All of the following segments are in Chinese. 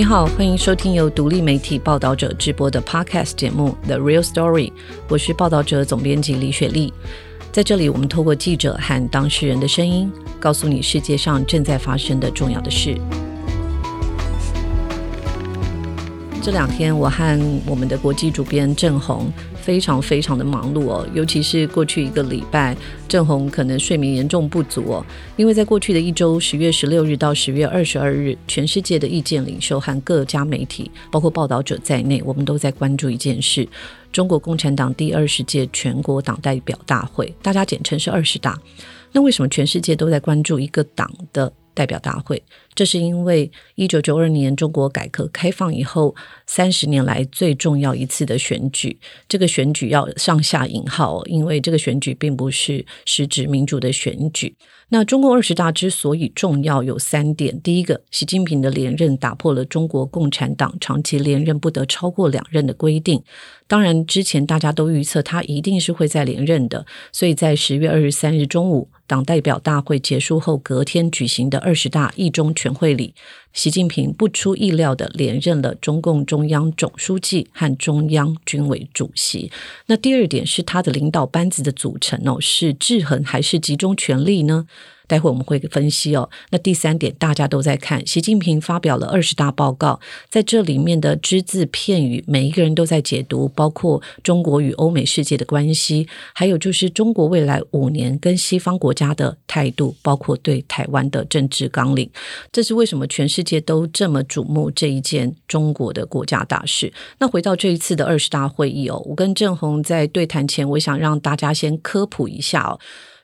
你好，欢迎收听由独立媒体报道者直播的 Podcast 节目 The Real Story， 我是报道者总编辑李雪莉。在这里，我们透过记者和当事人的声音，告诉你世界上正在发生的重要的事。这两天我和我们的国际主编郑红非常的忙碌哦，尤其是过去一个礼拜，郑红可能睡眠严重不足哦，因为在过去的一周10月16日到10月22日，全世界的意见领袖和各家媒体包括报道者在内，我们都在关注一件事，中国共产党第20届全国党代表大会，大家简称是20大。那为什么全世界都在关注一个党的代表大会？这是因为1992年中国改革开放以后30年来最重要一次的选举，这个选举要上下引号，因为这个选举并不是实质民主的选举。那中共20大之所以重要有3点，第一个，习近平的连任打破了中国共产党长期连任不得超过2任的规定，当然之前大家都预测他一定是会再连任的，所以在10月23日中午党代表大会结束后隔天举行的20大一中全会里，习近平不出意料地连任了中共中央总书记和中央军委主席。那第2点是他的领导班子的组成哦，是制衡还是集中权力呢？待会我们会分析哦。那第3点大家都在看，习近平发表了20大报告，在这里面的只字片语每一个人都在解读，包括中国与欧美世界的关系，还有就是中国未来5年跟西方国家的态度，包括对台湾的政治纲领。这是为什么全世界都这么瞩目这一件中国的国家大事。那回到这一次的20大会议哦，我跟郑红在对谈前，我想让大家先科普一下哦。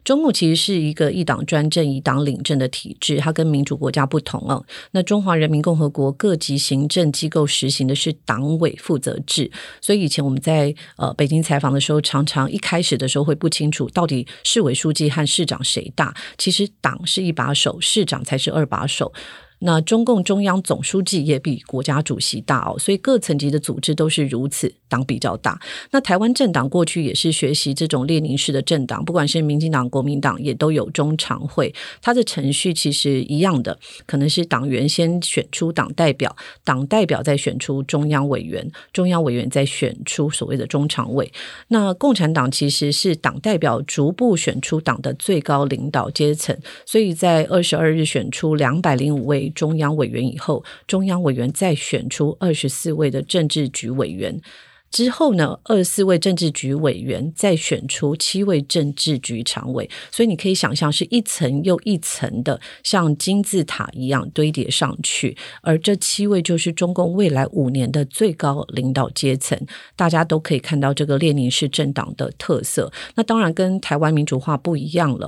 中共其实是一个一党专政、以党领政的体制，它跟民主国家不同哦。那中华人民共和国各级行政机构实行的是党委负责制，所以以前我们在北京采访的时候，常常一开始的时候会不清楚到底市委书记和市长谁大，其实党是一把手，市长才是2把手。那中共中央总书记也比国家主席大哦，所以各层级的组织都是如此，党比较大。那台湾政党过去也是学习这种列宁式的政党，不管是民进党、国民党也都有中常会，它的程序其实一样的，可能是党员先选出党代表，党代表再选出中央委员，中央委员再选出所谓的中常委。那共产党其实是党代表逐步选出党的最高领导阶层，所以在22日选出205位中央委员以后，中央委员再选出24位的政治局委员，之后呢，24位政治局委员再选出7位政治局常委，所以你可以想象是一层又一层的，像金字塔一样堆叠上去。而这7位就是中共未来5年的最高领导阶层，大家都可以看到这个列宁式政党的特色。那当然跟台湾民主化不一样了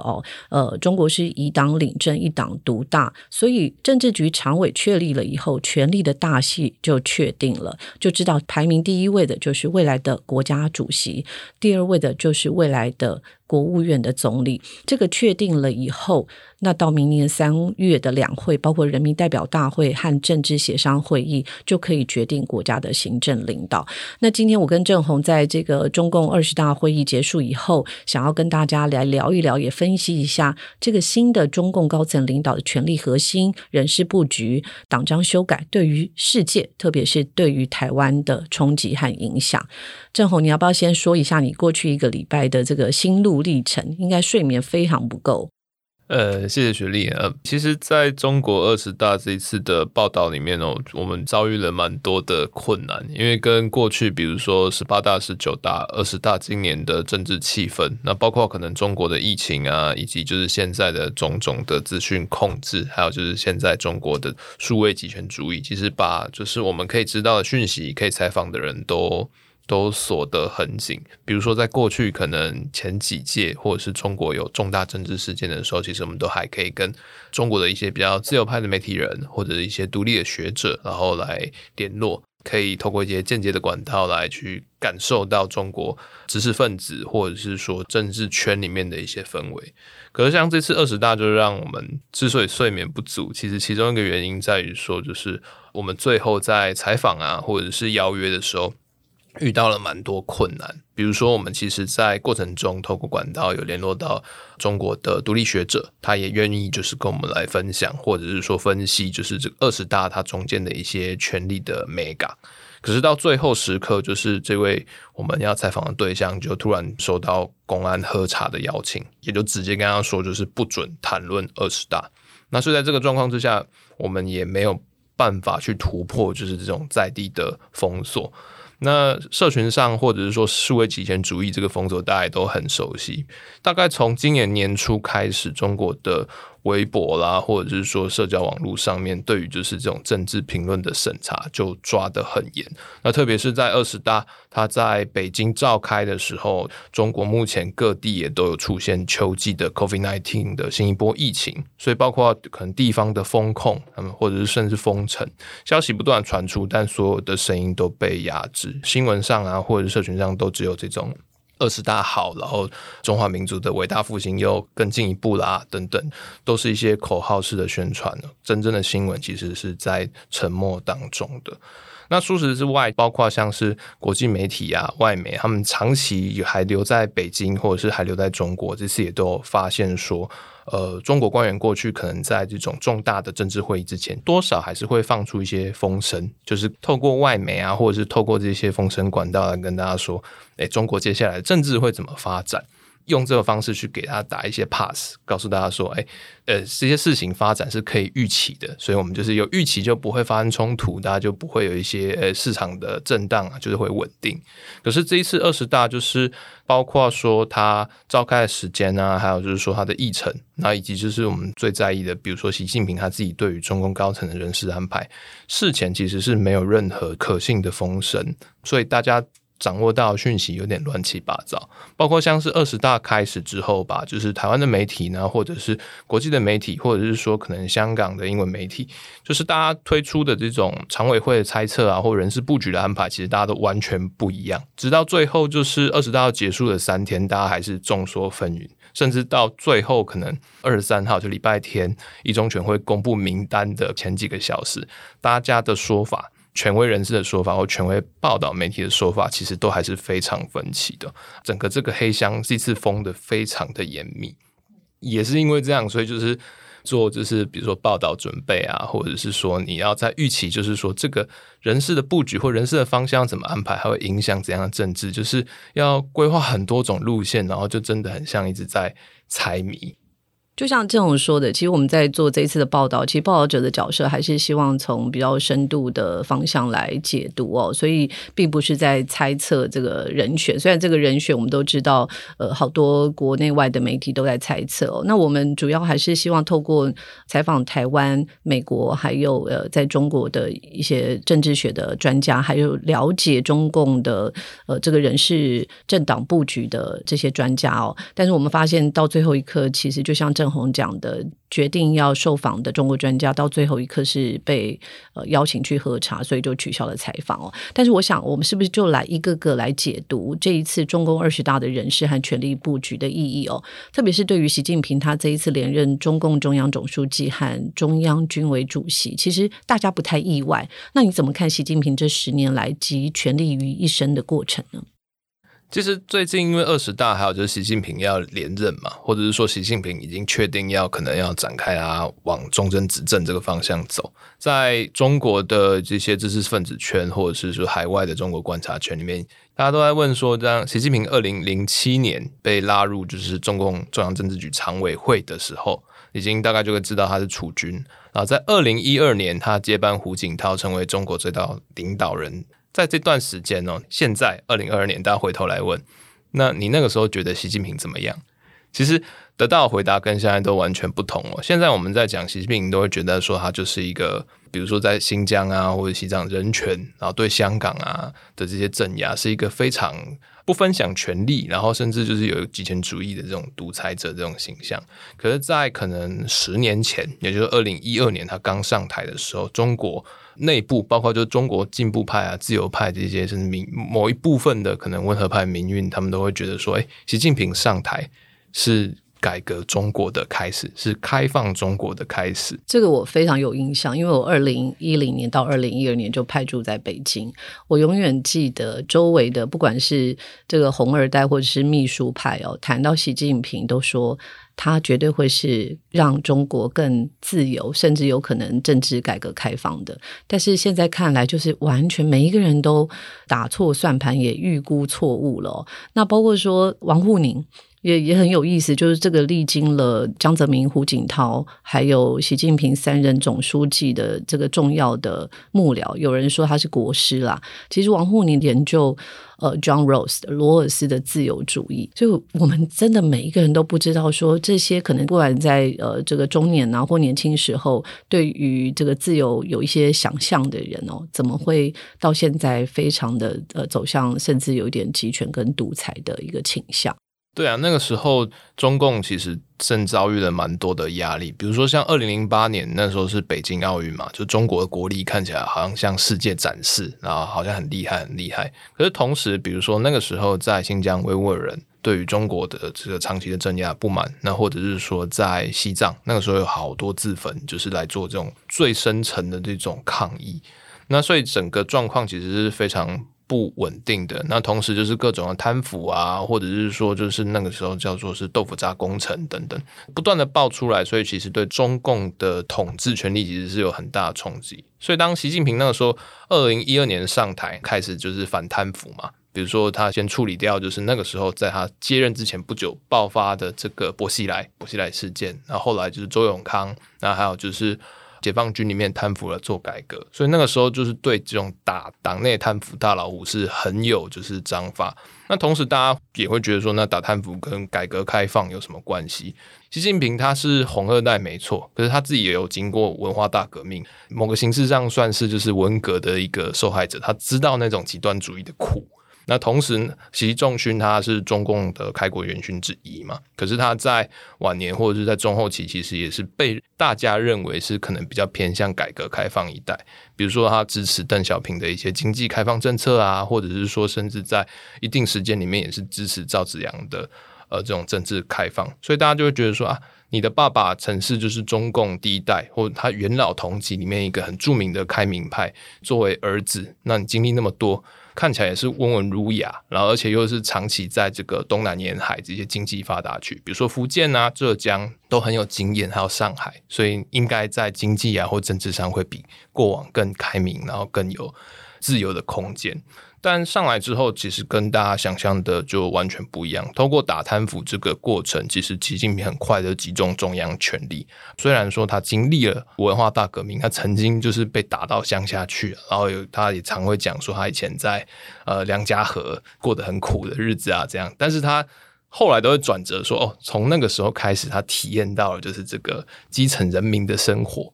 哦。中国是以党领政，一党独大，所以政治局常委确立了以后，权力的大戏就确定了，就知道排名第1位的就是未来的国家主席，第2位的就是未来的国务院的总理。这个确定了以后，那到明年3月的2会，包括人民代表大会和政治协商会议，就可以决定国家的行政领导。那今天我跟郑红在这个中共20大会议结束以后，想要跟大家来聊一聊，也分析一下这个新的中共高层领导的权力核心、人事布局、党章修改对于世界，特别是对于台湾的冲击和影响。郑红，你要不要先说一下你过去1个礼拜的这个心路历程？应该睡眠非常不够。谢谢雪莉。其实在中国20大这一次的报道里面哦，我们遭遇了蛮多的困难，因为跟过去比如说18大、19大、20大今年的政治气氛，那包括可能中国的疫情啊，以及就是现在的种种的资讯控制，还有就是现在中国的数位集权主义，其实把就是我们可以知道的讯息、可以采访的人都锁得很紧。比如说在过去可能前几届或者是中国有重大政治事件的时候，其实我们都还可以跟中国的一些比较自由派的媒体人或者一些独立的学者然后来联络，可以透过一些间接的管道来去感受到中国知识分子或者是说政治圈里面的一些氛围。可是像这次20大就让我们之所以睡眠不足，其实其中一个原因在于说，就是我们最后在采访啊或者是邀约的时候，遇到了蛮多困难，比如说我们其实在过程中透过管道有联络到中国的独立学者，他也愿意就是跟我们来分享或者是说分析就是这个20大它中间的一些权力的美感。可是到最后时刻，就是这位我们要采访的对象就突然收到公安喝茶的邀请，也就直接跟他说就是不准谈论20大。那所以在这个状况之下，我们也没有办法去突破就是这种在地的封锁。那社群上或者是说数位极权主义这个封锁大家都很熟悉，大概从今年年初开始，中国的微博啦或者是说社交网络上面对于就是这种政治评论的审查就抓得很严。那特别是在20大它在北京召开的时候，中国目前各地也都有出现秋季的 COVID-19 的新一波疫情，所以包括可能地方的封控或者是甚至封城，消息不断传出，但所有的声音都被压制，新闻上啊或者社群上都只有这种20大好，然后中华民族的伟大复兴又更进一步啦等等，都是一些口号式的宣传，真正的新闻其实是在沉默当中的。那除此之外，包括像是国际媒体啊外媒，他们长期还留在北京或者是还留在中国，这次也都有发现说中国官员过去可能在这种重大的政治会议之前多少还是会放出一些风声，就是透过外媒啊或者是透过这些风声管道来跟大家说中国接下来政治会怎么发展，用这个方式去给他打一些 pass， 告诉大家说这些事情发展是可以预期的，所以我们就是有预期就不会发生冲突，大家就不会有一些市场的震荡啊，就是会稳定。可是这一次20大就是包括说它召开的时间啊，还有就是说它的议程，那以及就是我们最在意的比如说习近平他自己对于中共高层的人事安排，事前其实是没有任何可信的风声，所以大家掌握到讯息有点乱七八糟。包括像是20大开始之后吧，就是台湾的媒体呢或者是国际的媒体或者是说可能香港的英文媒体，就是大家推出的这种常委会的猜测啊或人事布局的安排，其实大家都完全不一样，直到最后就是20大结束的3天，大家还是众说纷纭，甚至到最后可能23号就礼拜天一中全会公布名单的前几个小时，大家的说法，权威人士的说法或权威报道媒体的说法，其实都还是非常分歧的。整个这个黑箱这次封得非常的严密，也是因为这样，所以就是做就是比如说报道准备啊，或者是说你要在预期就是说这个人事的布局或人事的方向怎么安排，还会影响怎样的政治，就是要规划很多种路线，然后就真的很像一直在猜谜。就像郑弘说的，其实我们在做这一次的报道，其实报道者的角色还是希望从比较深度的方向来解读哦，所以并不是在猜测这个人选。虽然这个人选我们都知道好多国内外的媒体都在猜测哦，那我们主要还是希望透过采访台湾、美国还有在中国的一些政治学的专家，还有了解中共的这个人事政党布局的这些专家哦。但是我们发现到最后一刻，其实就像郑弘讲的，决定要受访的中国专家到最后一刻是被邀请去喝茶，所以就取消了采访哦。但是我想我们是不是就来一个个来解读这一次中共20大的人事和权力布局的意义哦？特别是对于习近平他这一次连任中共中央总书记和中央军委主席，其实大家不太意外。那你怎么看习近平这10年来集权力于一身的过程呢？其实最近因为20大还有就是习近平要连任嘛，或者是说习近平已经确定要可能要展开啊往忠贞执政这个方向走，在中国的这些知识分子圈或者是说海外的中国观察圈里面，大家都在问说，当习近平2007年被拉入就是中共中央政治局常委会的时候，已经大概就会知道他是储君，然后在2012年他接班胡锦涛成为中国最大领导人。在这段时间哦，现在2022年大家回头来问，那你那个时候觉得习近平怎么样？其实得到的回答跟现在都完全不同哦。现在我们在讲习近平都会觉得说他就是一个比如说在新疆啊或者西藏人权，然后对香港啊的这些镇压是一个非常不分享权利，然后甚至就是有极权主义的这种独裁者这种形象。可是在可能10年前，也就是2012年他刚上台的时候，中国内部包括就是中国进步派啊自由派这些甚至某一部分的可能温和派民运，他们都会觉得说习近平上台是改革中国的开始，是开放中国的开始。这个我非常有印象，因为我2010年到2012年就派驻在北京，我永远记得周围的不管是这个红二代或者是秘书派哦，谈到习近平都说他绝对会是让中国更自由，甚至有可能政治改革开放的。但是现在看来就是完全每一个人都打错算盘，也预估错误了哦。那包括说王沪宁也很有意思，就是这个历经了江泽民、胡锦涛还有习近平三任总书记的这个重要的幕僚，有人说他是国师啦，其实王沪宁研究John Rawls 罗尔斯的自由主义，所以我们真的每一个人都不知道说这些可能不管在这个中年啊或年轻时候对于这个自由有一些想象的人哦，怎么会到现在非常的走向甚至有一点集权跟独裁的一个倾向。对啊，那个时候中共其实正遭遇了蛮多的压力，比如说像2008年那时候是北京奥运嘛，就中国的国力看起来好像向世界展示，然后好像很厉害很厉害。可是同时，比如说那个时候在新疆维吾尔人对于中国的这个长期的镇压不满，那或者是说在西藏那个时候有好多自焚，就是来做这种最深层的这种抗议。那所以整个状况其实是非常不稳定的，那同时就是各种的贪腐啊，或者是说就是那个时候叫做是豆腐渣工程等等不断的爆出来，所以其实对中共的统治权力其实是有很大的冲击。所以当习近平那个时候2012年上台开始就是反贪腐嘛，比如说他先处理掉就是那个时候在他接任之前不久爆发的这个薄熙来事件，然后后来就是周永康，那还有就是解放军里面贪腐了做改革，所以那个时候就是对这种打党内贪腐大老虎是很有就是章法。那同时大家也会觉得说那打贪腐跟改革开放有什么关系。习近平他是红二代没错，可是他自己也有经过文化大革命，某个形式上算是就是文革的一个受害者，他知道那种极端主义的苦。那同时习仲勋他是中共的开国元勋之一嘛，可是他在晚年或者是在中后期其实也是被大家认为是可能比较偏向改革开放一代，比如说他支持邓小平的一些经济开放政策啊，或者是说甚至在一定时间里面也是支持赵紫阳的这种政治开放。所以大家就会觉得说啊，你的爸爸曾是就是中共第一代或他元老同级里面一个很著名的开明派，作为儿子那你经历那么多，看起来也是温文儒雅，然后而且又是长期在这个东南沿海这些经济发达区，比如说福建啊浙江都很有经验，还有上海，所以应该在经济啊或政治上会比过往更开明，然后更有自由的空间。但上来之后其实跟大家想象的就完全不一样，透过打贪腐这个过程，其实习近平很快的集中中央权力。虽然说他经历了文化大革命，他曾经就是被打到乡下去，然后他也常会讲说他以前在梁家河过得很苦的日子啊这样，但是他后来都会转折说从那个时候开始他体验到了就是这个基层人民的生活，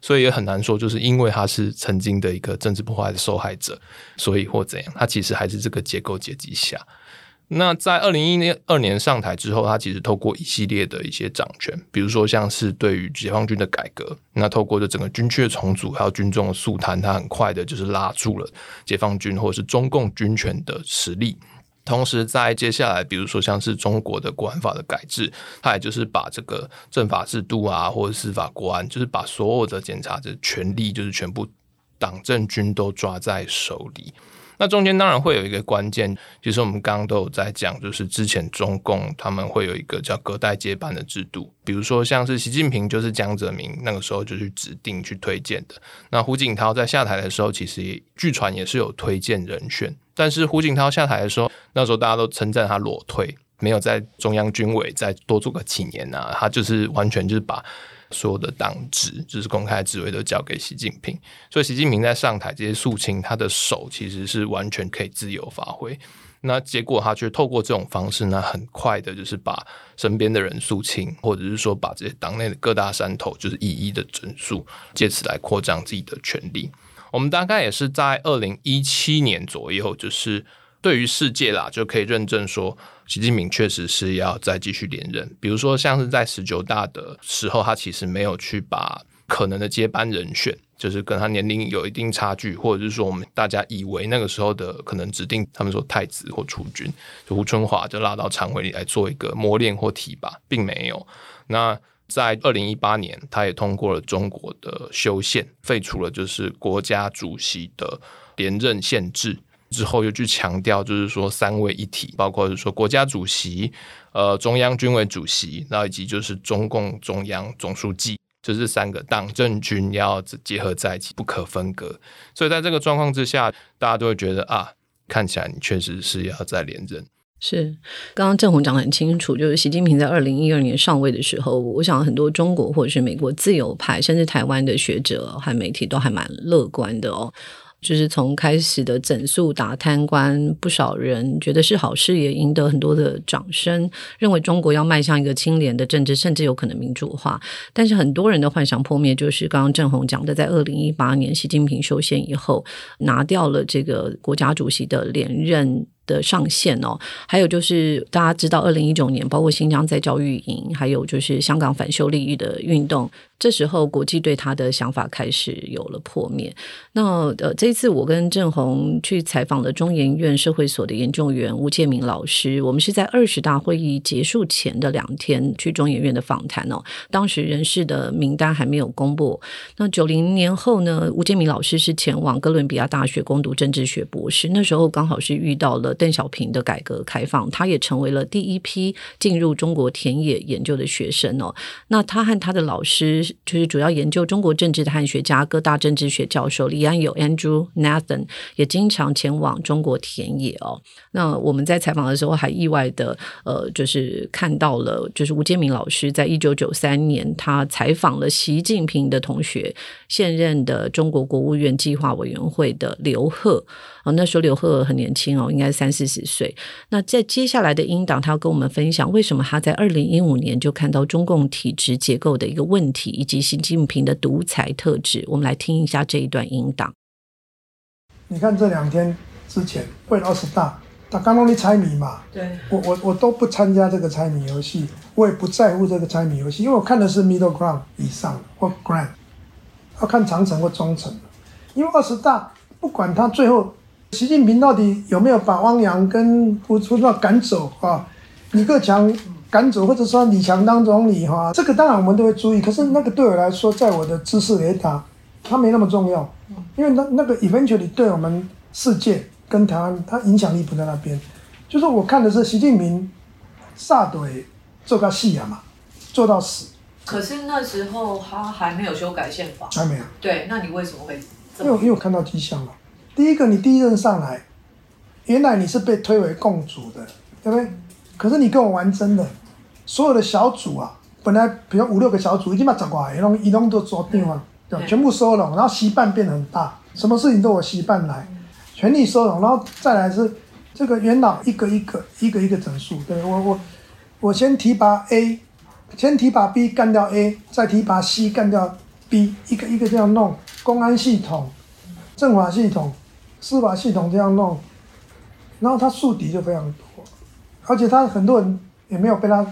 所以也很难说就是因为他是曾经的一个政治破坏的受害者所以或怎样，他其实还是这个结构阶级下。那在2012年上台之后，他其实透过一系列的一些掌权，比如说像是对于解放军的改革，那透过这整个军区的重组还有军中的肃贪，他很快的就是拉住了解放军或者是中共军权的实力。同时在接下来比如说像是中国的国安法的改制，它也就是把这个政法制度啊或者司法国安，就是把所有的检察的权力就是全部党政军都抓在手里。那中间当然会有一个关键，其实我们刚刚都有在讲，就是之前中共他们会有一个叫隔代接班的制度，比如说像是习近平就是江泽民那个时候就去指定去推荐的，那胡锦涛在下台的时候其实据传也是有推荐人选，但是胡锦涛下台的时候，那时候大家都称赞他裸退，没有在中央军委再多做个几年啊，他就是完全就是把所有的党职就是公开职位都交给习近平，所以习近平在上台这些肃清他的手其实是完全可以自由发挥，那结果他却透过这种方式呢，很快的就是把身边的人肃清，或者是说把这些党内的各大山头就是一一的整肃，借此来扩张自己的权力。我们大概也是在2017年左右，就是对于世界啦就可以认证说习近平确实是要再继续连任，比如说像是在19大的时候他其实没有去把可能的接班人选就是跟他年龄有一定差距，或者是说我们大家以为那个时候的可能指定他们说太子或储君，就胡春华就拉到常委里来做一个磨练或提拔，并没有。那在2018年他也通过了中国的修宪，废除了就是国家主席的连任限制，之后又去强调就是说三位一体，包括就是说国家主席、中央军委主席，然后以及就是中共中央总书记，就是三个党政军要结合在一起，不可分割。所以在这个状况之下，大家都会觉得啊，看起来你确实是要再连任。是，刚刚郑弘讲得很清楚，就是习近平在2012年上位的时候，我想很多中国或者是美国自由派甚至台湾的学者和媒体都还蛮乐观的哦，就是从开始的整肃打贪官，不少人觉得是好事，也赢得很多的掌声，认为中国要迈向一个清廉的政治，甚至有可能民主化。但是很多人的幻想破灭，就是刚刚郑弘讲的，在2018年习近平修宪以后，拿掉了这个国家主席的连任的上限哦，还有就是大家知道2019年包括新疆在教育营，还有就是香港反修例的运动，这时候国际对他的想法开始有了破灭。那这一次我跟郑弘去采访了中研院社会所的研究员吴建明老师，我们是在20大会议结束前的2天去中研院的访谈哦，当时人事的名单还没有公布。那90年后呢，吴建明老师是前往哥伦比亚大学攻读政治学博士，那时候刚好是遇到了邓小平的改革开放，他也成为了第一批进入中国田野研究的学生哦。那他和他的老师就是主要研究中国政治的汉学家、各大政治学教授李安友 Andrew Nathan 也经常前往中国田野哦。那我们在采访的时候还意外的就是看到了，就是吴建明老师在1993年他采访了习近平的同学，现任的中国国务院计划委员会的刘鹤哦，那时候刘鹤很年轻哦，应该30-40岁。那在接下来的音档，他要跟我们分享为什么他在2015年就看到中共体制结构的一个问题，以及习近平的独裁特质。我们来听一下这一段音档。你看这2天之前，为了20大，他刚弄你猜谜嘛，对，我都不参加这个猜谜游戏，我也不在乎这个猜谜游戏，因为我看的是 middle ground 以上或 grand， 要看长程或中程。因为20大不管他最后习近平到底有没有把汪洋跟胡春华赶走啊？李克强赶走，或者说李强当总理哈、啊，这个当然我们都会注意。可是那个对我来说，在我的知识雷达，它没那么重要，因为那个 eventually 对我们世界跟台湾，它影响力不在那边。就是我看的是习近平煞对做到死嘛，做到死。可是那时候他还没有修改宪法，还没有。对，那你为什么会这么？因为我看到迹象了。第一个，你第一任上来，原来你是被推为共主的，对不对？可是你跟我玩真的，所有的小组啊，本来比如5-6个小组，已经把10个，一弄都做定了，对吧？全部收拢，然后习办变得很大，什么事情都我习办来，全力收拢，然后再来是这个元老一个一个整数，对不对？我先提拔 A， 先提拔 B 干掉 A， 再提拔 C 干掉 B， 一个一个这样弄，公安系统、政法系统、司法系统这样弄，然后他树敌就非常多，而且他很多人也没有被他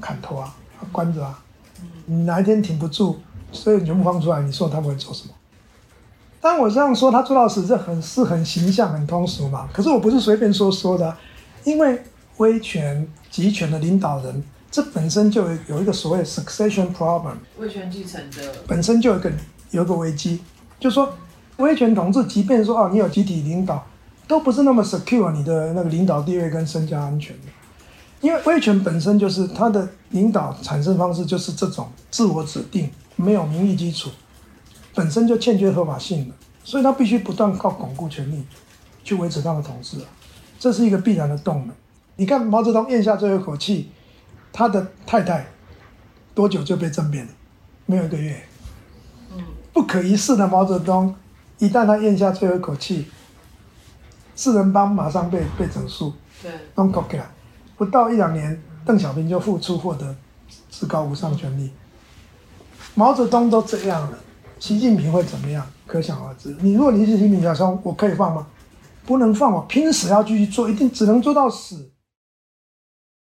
砍头啊，他关着啊，你哪一天挺不住，所以你就不放出来，你说他们会做什么？当我这样说他做到死，这是很形象、很通俗嘛。可是我不是随便说的，因为威权集权的领导人，这本身就有一个所谓 succession problem， 威权继承的本身就有一个危机，就是说。威权统治即便说你有集体领导，都不是那么 secure 你的那个领导地位跟身家安全的，因为威权本身就是它的领导产生方式就是这种自我指定，没有民意基础，本身就欠缺合法性的，所以它必须不断靠巩固权力去维持它的统治，这是一个必然的动能。你看毛泽东咽下最后一口气，他的太太多久就被政变了？没有1个月。不可一世的毛泽东。一旦他咽下最后一口气，四人帮马上被整肃，对，弄搞起来。不到1-2年，邓小平就复出，获得至高无上权力。毛泽东都这样了，习近平会怎么样？可想而知。你如果你是习近平小兄，我可以放吗？不能放，我拼死要继续做，一定只能做到死。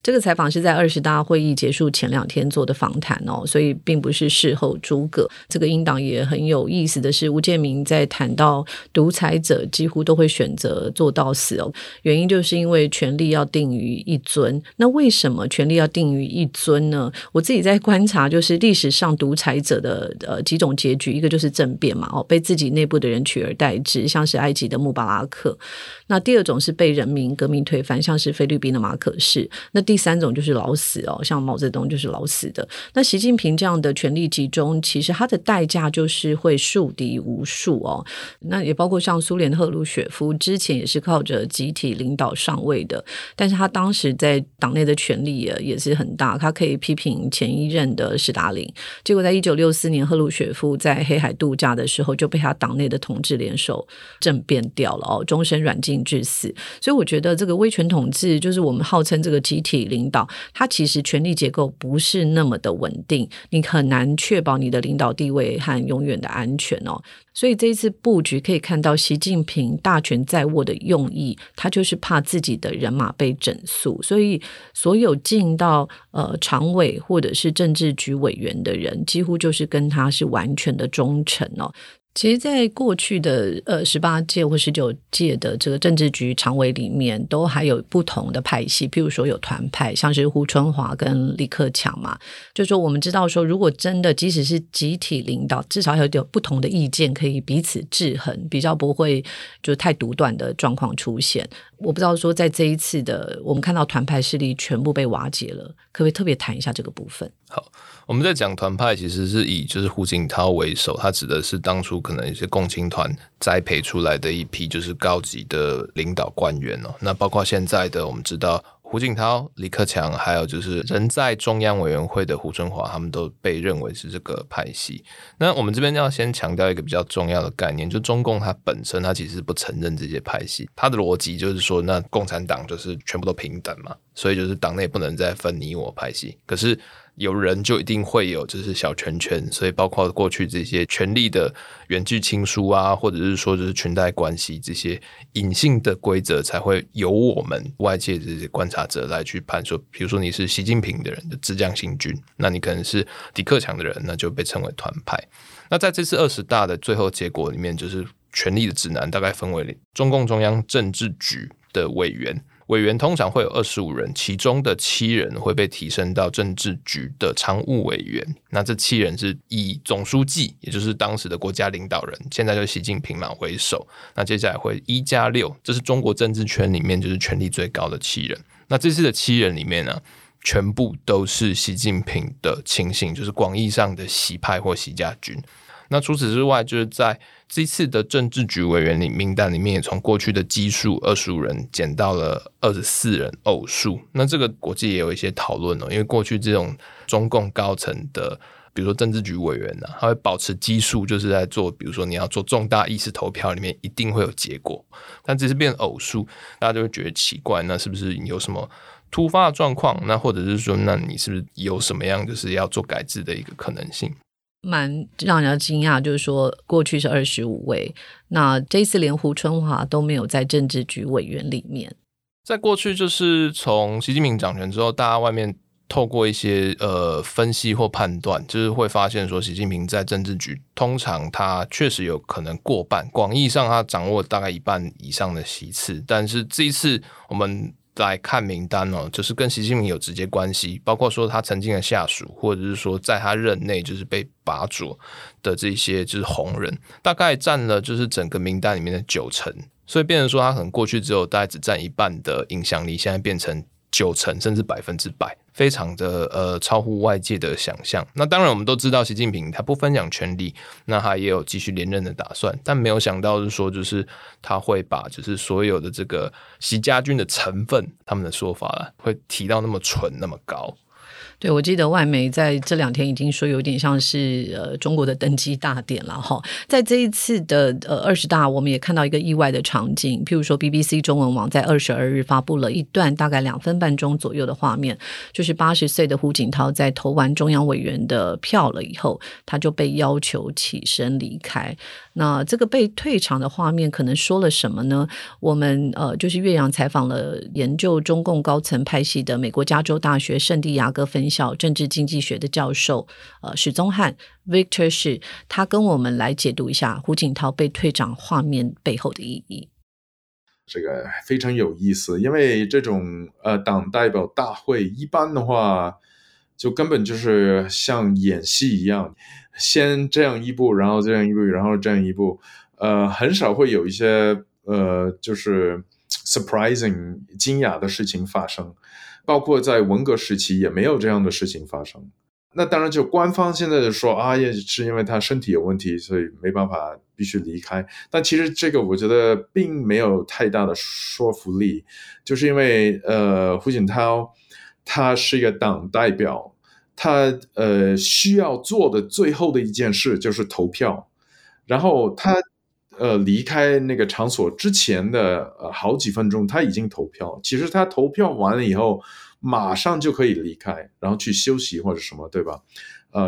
这个采访是在20大会议结束前2天做的访谈哦，所以并不是事后诸葛。这个音档也很有意思的是，吴建民在谈到独裁者几乎都会选择做到死哦，原因就是因为权力要定于一尊。那为什么权力要定于一尊呢？我自己在观察，就是历史上独裁者的几种结局，一个就是政变嘛，被自己内部的人取而代之，像是埃及的穆巴拉克。那第二种是被人民革命推翻，像是菲律宾的马可仕。那第3种就是老死哦，像毛泽东就是老死的。那习近平这样的权力集中，其实他的代价就是会树敌无数哦。那也包括像苏联的赫鲁雪夫，之前也是靠着集体领导上位的，但是他当时在党内的权力也是很大，他可以批评前一任的史达林。结果在1964年，赫鲁雪夫在黑海度假的时候就被他党内的同志联手政变掉了哦，终身软禁致死。所以我觉得这个威权统治，就是我们号称这个集体领导，它其实权力结构不是那么的稳定，你很难确保你的领导地位和永远的安全哦。所以这一次布局可以看到，习近平大权在握的用意，他就是怕自己的人马被整肃，所以所有进到常委或者是政治局委员的人，几乎就是跟他是完全的忠诚哦。其实在过去的18届或19届的这个政治局常委里面，都还有不同的派系，譬如说有团派，像是胡春华跟李克强嘛，就说我们知道说，如果真的即使是集体领导，至少还有点不同的意见可以彼此制衡，比较不会就太独断的状况出现。我不知道说在这一次的我们看到团派势力全部被瓦解了，可不可以特别谈一下这个部分？好，我们在讲团派其实是以就是胡锦涛为首，他指的是当初可能一些共青团栽培出来的一批就是高级的领导官员哦。那包括现在的我们知道胡锦涛、李克强，还有就是人在中央委员会的胡春华，他们都被认为是这个派系。那我们这边要先强调一个比较重要的概念，就中共它本身它其实不承认这些派系，它的逻辑就是说，那共产党就是全部都平等嘛，所以就是党内不能再分你我派系。可是有人就一定会有就是小圈圈，所以包括过去这些权力的远距亲疏啊，或者是说就是裙带关系，这些隐性的规则才会由我们外界这些观察者来去判说，比如说你是习近平的人就自降新军，那你可能是李克强的人，那就被称为团派。那在这次20大的最后结果里面，就是权力的指南大概分为中共中央政治局的委员通常会有25人，其中的7人会被提升到政治局的常务委员。那这7人是以总书记，也就是当时的国家领导人，现在就是习近平嘛为首。那接下来会1+6，这是中国政治圈里面就是权力最高的7人。那这次的7人里面呢，全部都是习近平的亲信，就是广义上的习派或习家军。那除此之外，就是在这次的政治局委员名单里面，也从过去的基数25人减到了24人偶数。那这个国际也有一些讨论哦，因为过去这种中共高层的比如说政治局委员啊，他会保持基数，就是在做比如说你要做重大议事投票里面一定会有结果，但只是变偶数，大家就会觉得奇怪，那是不是有什么突发的状况，那或者是说那你是不是有什么样就是要做改制的一个可能性。蛮让人惊讶，就是说过去是25位，那这一次连胡春华都没有在政治局委员里面。在过去就是从习近平掌权之后，大家外面透过一些分析或判断，就是会发现说习近平在政治局通常他确实有可能过半，广义上他掌握大概1半以上的席次，但是这一次我们来看名单哦，就是跟习近平有直接关系，包括说他曾经的下属，或者是说在他任内就是被拔擢的这些就是红人，大概占了就是整个名单里面的9成，所以变成说他可能过去只有大概只占1半的影响力，现在变成9成甚至100%，非常的超乎外界的想象。那当然我们都知道习近平他不分享权力，那他也有继续连任的打算，但没有想到是说就是他会把就是所有的这个习家军的成分，他们的说法啦，会提到那么纯那么高。对，我记得外媒在这2天已经说有点像是中国的登基大典了哈。在这一次的20大，我们也看到一个意外的场景，譬如说 BBC 中文网在22日发布了一段大概2分半钟左右的画面，就是80岁的胡锦涛在投完中央委员的票了以后，他就被要求起身离开。那这个被退场的画面可能说了什么呢？我们就是岳阳采访了研究中共高层派系的美国加州大学圣地亚哥分校政治经济学的教授史宗翰 Victor Shi， 他跟我们来解读一下胡锦涛被退场画面背后的意义。这个非常有意思，因为这种党代表大会一般的话就根本就是像演戏一样，先这样一步，然后这样一步，然后这样一步，很少会有一些就是surprising 惊讶的事情发生，包括在文革时期也没有这样的事情发生。那当然就官方现在就说啊，也是因为他身体有问题，所以没办法必须离开，但其实这个我觉得并没有太大的说服力，就是因为胡锦涛他是一个党代表，他需要做的最后的一件事就是投票，然后他离开那个场所之前的好几分钟他已经投票，其实他投票完了以后马上就可以离开，然后去休息或者什么，对吧？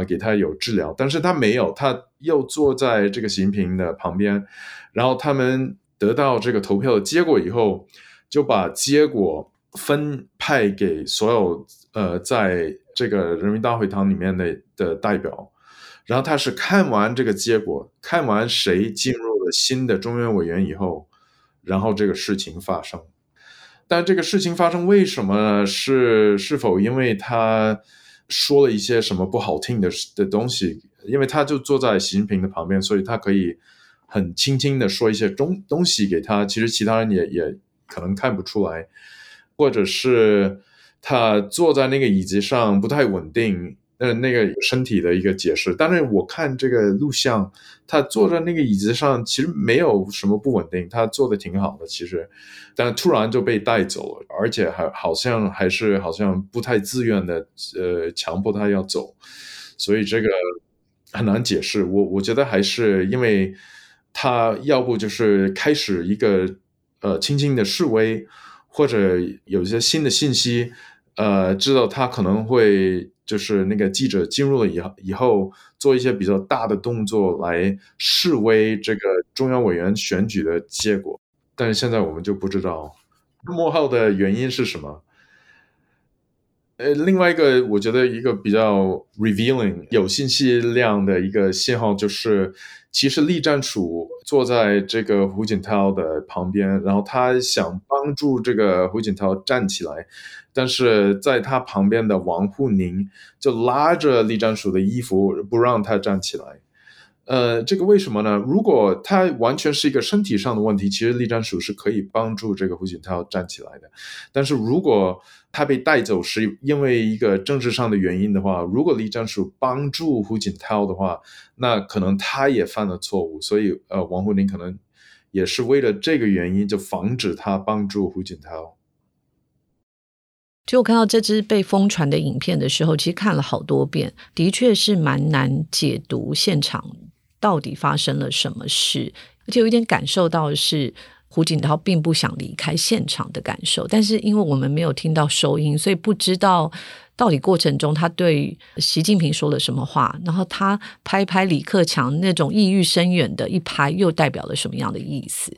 给他有治疗，但是他没有，他又坐在这个习近平的旁边，然后他们得到这个投票的结果以后，就把结果分派给所有在这个人民大会堂里面 的代表，然后他是看完这个结果，看完谁进入了新的中央委员以后，然后这个事情发生。但这个事情发生为什么呢？是否因为他说了一些什么不好听 的东西？因为他就坐在习近平的旁边，所以他可以很轻轻的说一些东西给他，其实其他人 也可能看不出来，或者是他坐在那个椅子上不太稳定，那个身体的一个解释。但是我看这个录像，他坐在那个椅子上其实没有什么不稳定，他坐的挺好的其实，但突然就被带走了，而且好像不太自愿的强迫他要走，所以这个很难解释。我觉得还是因为他要不就是开始一个轻轻的示威，或者有一些新的信息知道他可能会就是那个记者进入了以后做一些比较大的动作来示威这个中央委员选举的结果，但是现在我们就不知道幕后的原因是什么。另外一个我觉得一个比较 revealing 有信息量的一个信号，就是其实栗战书坐在这个胡锦涛的旁边，然后他想帮助这个胡锦涛站起来，但是在他旁边的王沪宁就拉着栗战书的衣服不让他站起来。这个为什么呢？如果他完全是一个身体上的问题，其实栗战书是可以帮助这个胡锦涛站起来的，但是如果他被带走是因为一个政治上的原因的话，如果栗战书帮助胡锦涛的话，那可能他也犯了错误，所以王沪宁可能也是为了这个原因就防止他帮助胡锦涛。其实我看到这支被疯传的影片的时候，其实看了好多遍，的确是蛮难解读现场到底发生了什么事，而且有一点感受到是胡锦涛并不想离开现场的感受，但是因为我们没有听到收音，所以不知道到底过程中他对习近平说了什么话，然后他拍李克强那种意欲深远的一拍又代表了什么样的意思。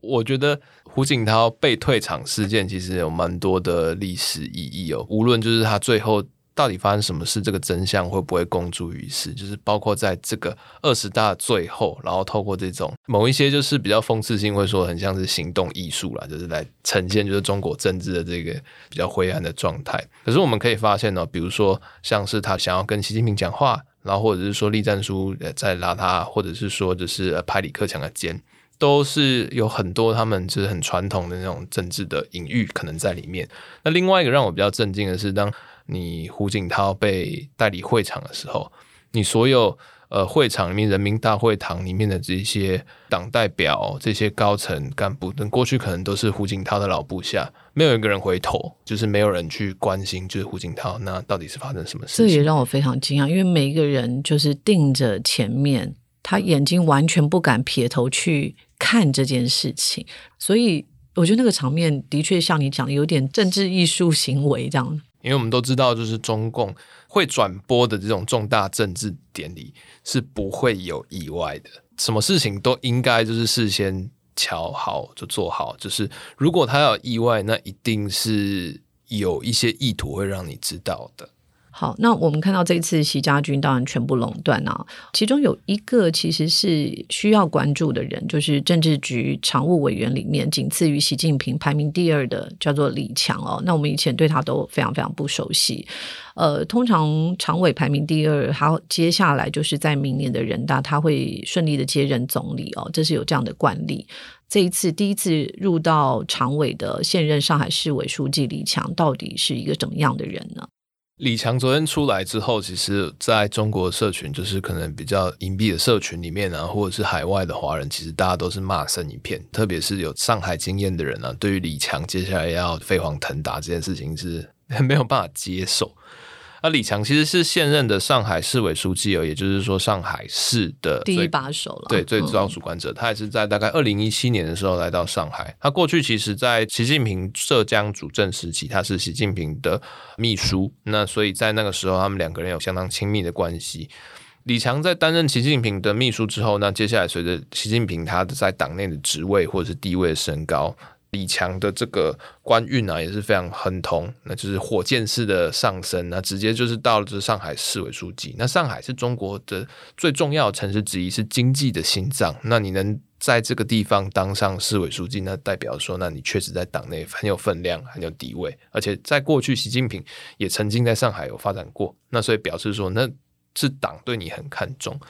我觉得胡锦涛被退场事件其实有蛮多的历史意义哦，无论就是他最后到底发生什么事，这个真相会不会公诸于世，就是包括在这个20大最后，然后透过这种某一些就是比较讽刺性，会说很像是行动艺术啦，就是来呈现就是中国政治的这个比较灰暗的状态。可是我们可以发现呢，比如说像是他想要跟习近平讲话，然后或者是说栗战书在拉他，或者是说就是拍李克强的肩，都是有很多他们就是很传统的那种政治的隐喻可能在里面。那另外一个让我比较震惊的是，当你胡锦涛被带离会场的时候，你所有会场里面人民大会堂里面的这些党代表这些高层干部，过去可能都是胡锦涛的老部下，没有一个人回头，就是没有人去关心就是胡锦涛那到底是发生什么事情。这也让我非常惊讶，因为每一个人就是盯着前面，他眼睛完全不敢撇头去看这件事情，所以我觉得那个场面的确像你讲的有点政治艺术行为这样。因为我们都知道就是中共会转播的这种重大政治典礼是不会有意外的，什么事情都应该就是事先瞧好就做好，就是如果他有意外那一定是有一些意图会让你知道的。好，那我们看到这一次习家军当然全部垄断啊，其中有一个其实是需要关注的人，就是政治局常务委员里面仅次于习近平排名第二的叫做李强哦。那我们以前对他都非常非常不熟悉，通常常委排名第二，他接下来就是在明年的人大他会顺利的接任总理哦，这是有这样的惯例。这一次第一次入到常委的现任上海市委书记李强到底是一个怎么样的人呢？李强昨天出来之后，其实在中国社群就是可能比较隐蔽的社群里面啊，或者是海外的华人，其实大家都是骂声一片，特别是有上海经验的人啊，对于李强接下来要飞黄腾达这件事情是没有办法接受。那李强其实是现任的上海市委书记哦，也就是说上海市的第一把手了，对，最高主管者。他也是在大概2017年的时候来到上海。他过去其实在习近平浙江主政时期，他是习近平的秘书，那所以在那个时候他们两个人有相当亲密的关系。李强在担任习近平的秘书之后，那接下来随着习近平他在党内的职位或者是地位的升高，李强的这个官运啊也是非常亨通，那就是火箭式的上升，那直接就是到了这上海市委书记。那上海是中国的最重要的城市之一，是经济的心脏，那你能在这个地方当上市委书记，那代表说那你确实在党内很有分量很有地位，而且在过去习近平也曾经在上海有发展过，那所以表示说那是党对你很看重。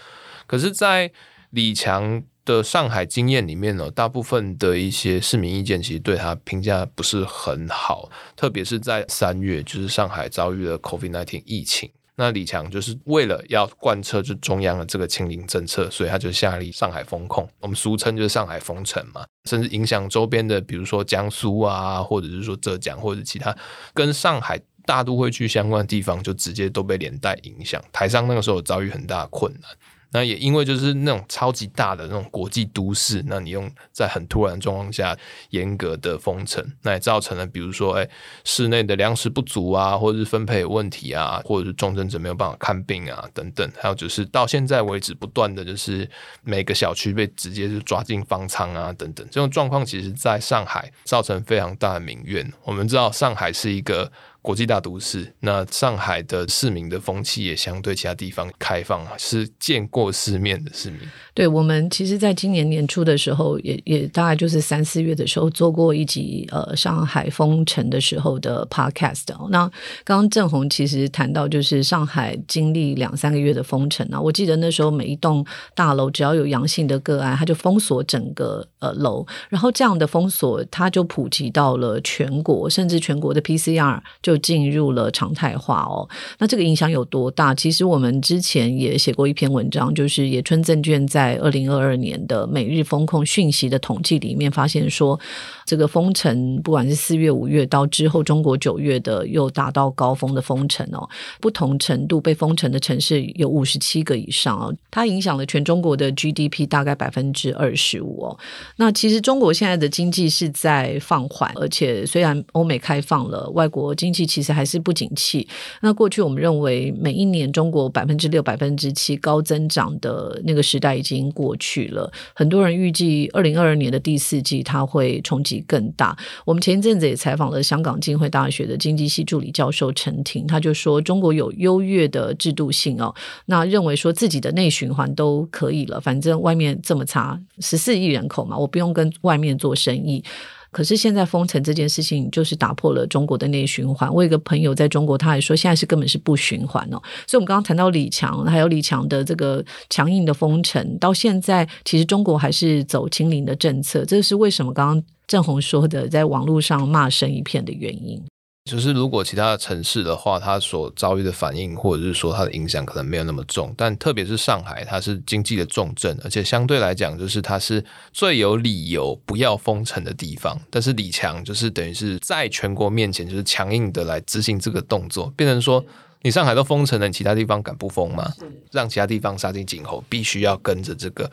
可是在李强的上海经验里面哦，大部分的一些市民意见其实对他评价不是很好，特别是在3月，就是上海遭遇了 COVID-19 疫情，那李强就是为了要贯彻就中央的这个清零政策，所以他就下令上海封控，我们俗称就是上海封城嘛，甚至影响周边的比如说江苏啊，或者是说浙江或者其他跟上海大都会区相关的地方就直接都被连带影响，台商那个时候遭遇很大的困难。那也因为就是那种超级大的那种国际都市，那你用在很突然的状况下严格的封城，那也造成了比如说室内的粮食不足啊，或者是分配问题啊，或者是重症者没有办法看病啊等等，还有就是到现在为止不断的就是每个小区被直接就抓进方舱啊等等，这种状况其实在上海造成非常大的民怨。我们知道上海是一个国际大都市，那上海的市民的风气也相对其他地方开放，是见过世面的市民。对，我们其实在今年年初的时候 也大概就是3、4月的时候做过一集上海封城的时候的 podcast 哦。那刚刚郑红其实谈到就是上海经历2、3个月的封城啊，我记得那时候每一栋大楼只要有阳性的个案它就封锁整个楼，然后这样的封锁它就普及到了全国，甚至全国的 PCR 就进入了常态化哦。那这个影响有多大？其实我们之前也写过一篇文章，就是野村证券在2022年的每日封控讯息的统计里面发现说，这个封城不管是4月、5月到之后中国9月的又达到高峰的封城哦，不同程度被封城的城市有57个以上哦，它影响了全中国的 GDP 大概25%哦。那其实中国现在的经济是在放缓，而且虽然欧美开放了，外国经济其实还是不景气。那过去我们认为每一年中国 6%、7% 高增长的那个时代已经过去了，很多人预计2022年的第4季它会冲击更大。我们前一阵子也采访了香港浸会大学的经济系助理教授陈婷，他就说中国有优越的制度性哦，那认为说自己的内循环都可以了，反正外面这么差，14亿人口嘛，我不用跟外面做生意。可是现在封城这件事情就是打破了中国的内循环。我有一个朋友在中国，他还说现在是根本是不循环哦。所以我们刚刚谈到李强，还有李强的这个强硬的封城，到现在其实中国还是走清零的政策，这是为什么刚刚郑红说的在网络上骂声一片的原因。就是如果其他的城市的话，它所遭遇的反应或者是说它的影响可能没有那么重，但特别是上海，它是经济的重镇，而且相对来讲就是它是最有理由不要封城的地方，但是李强就是等于是在全国面前就是强硬的来执行这个动作，变成说你上海都封城了，你其他地方敢不封吗？让其他地方杀进儆猴，必须要跟着这个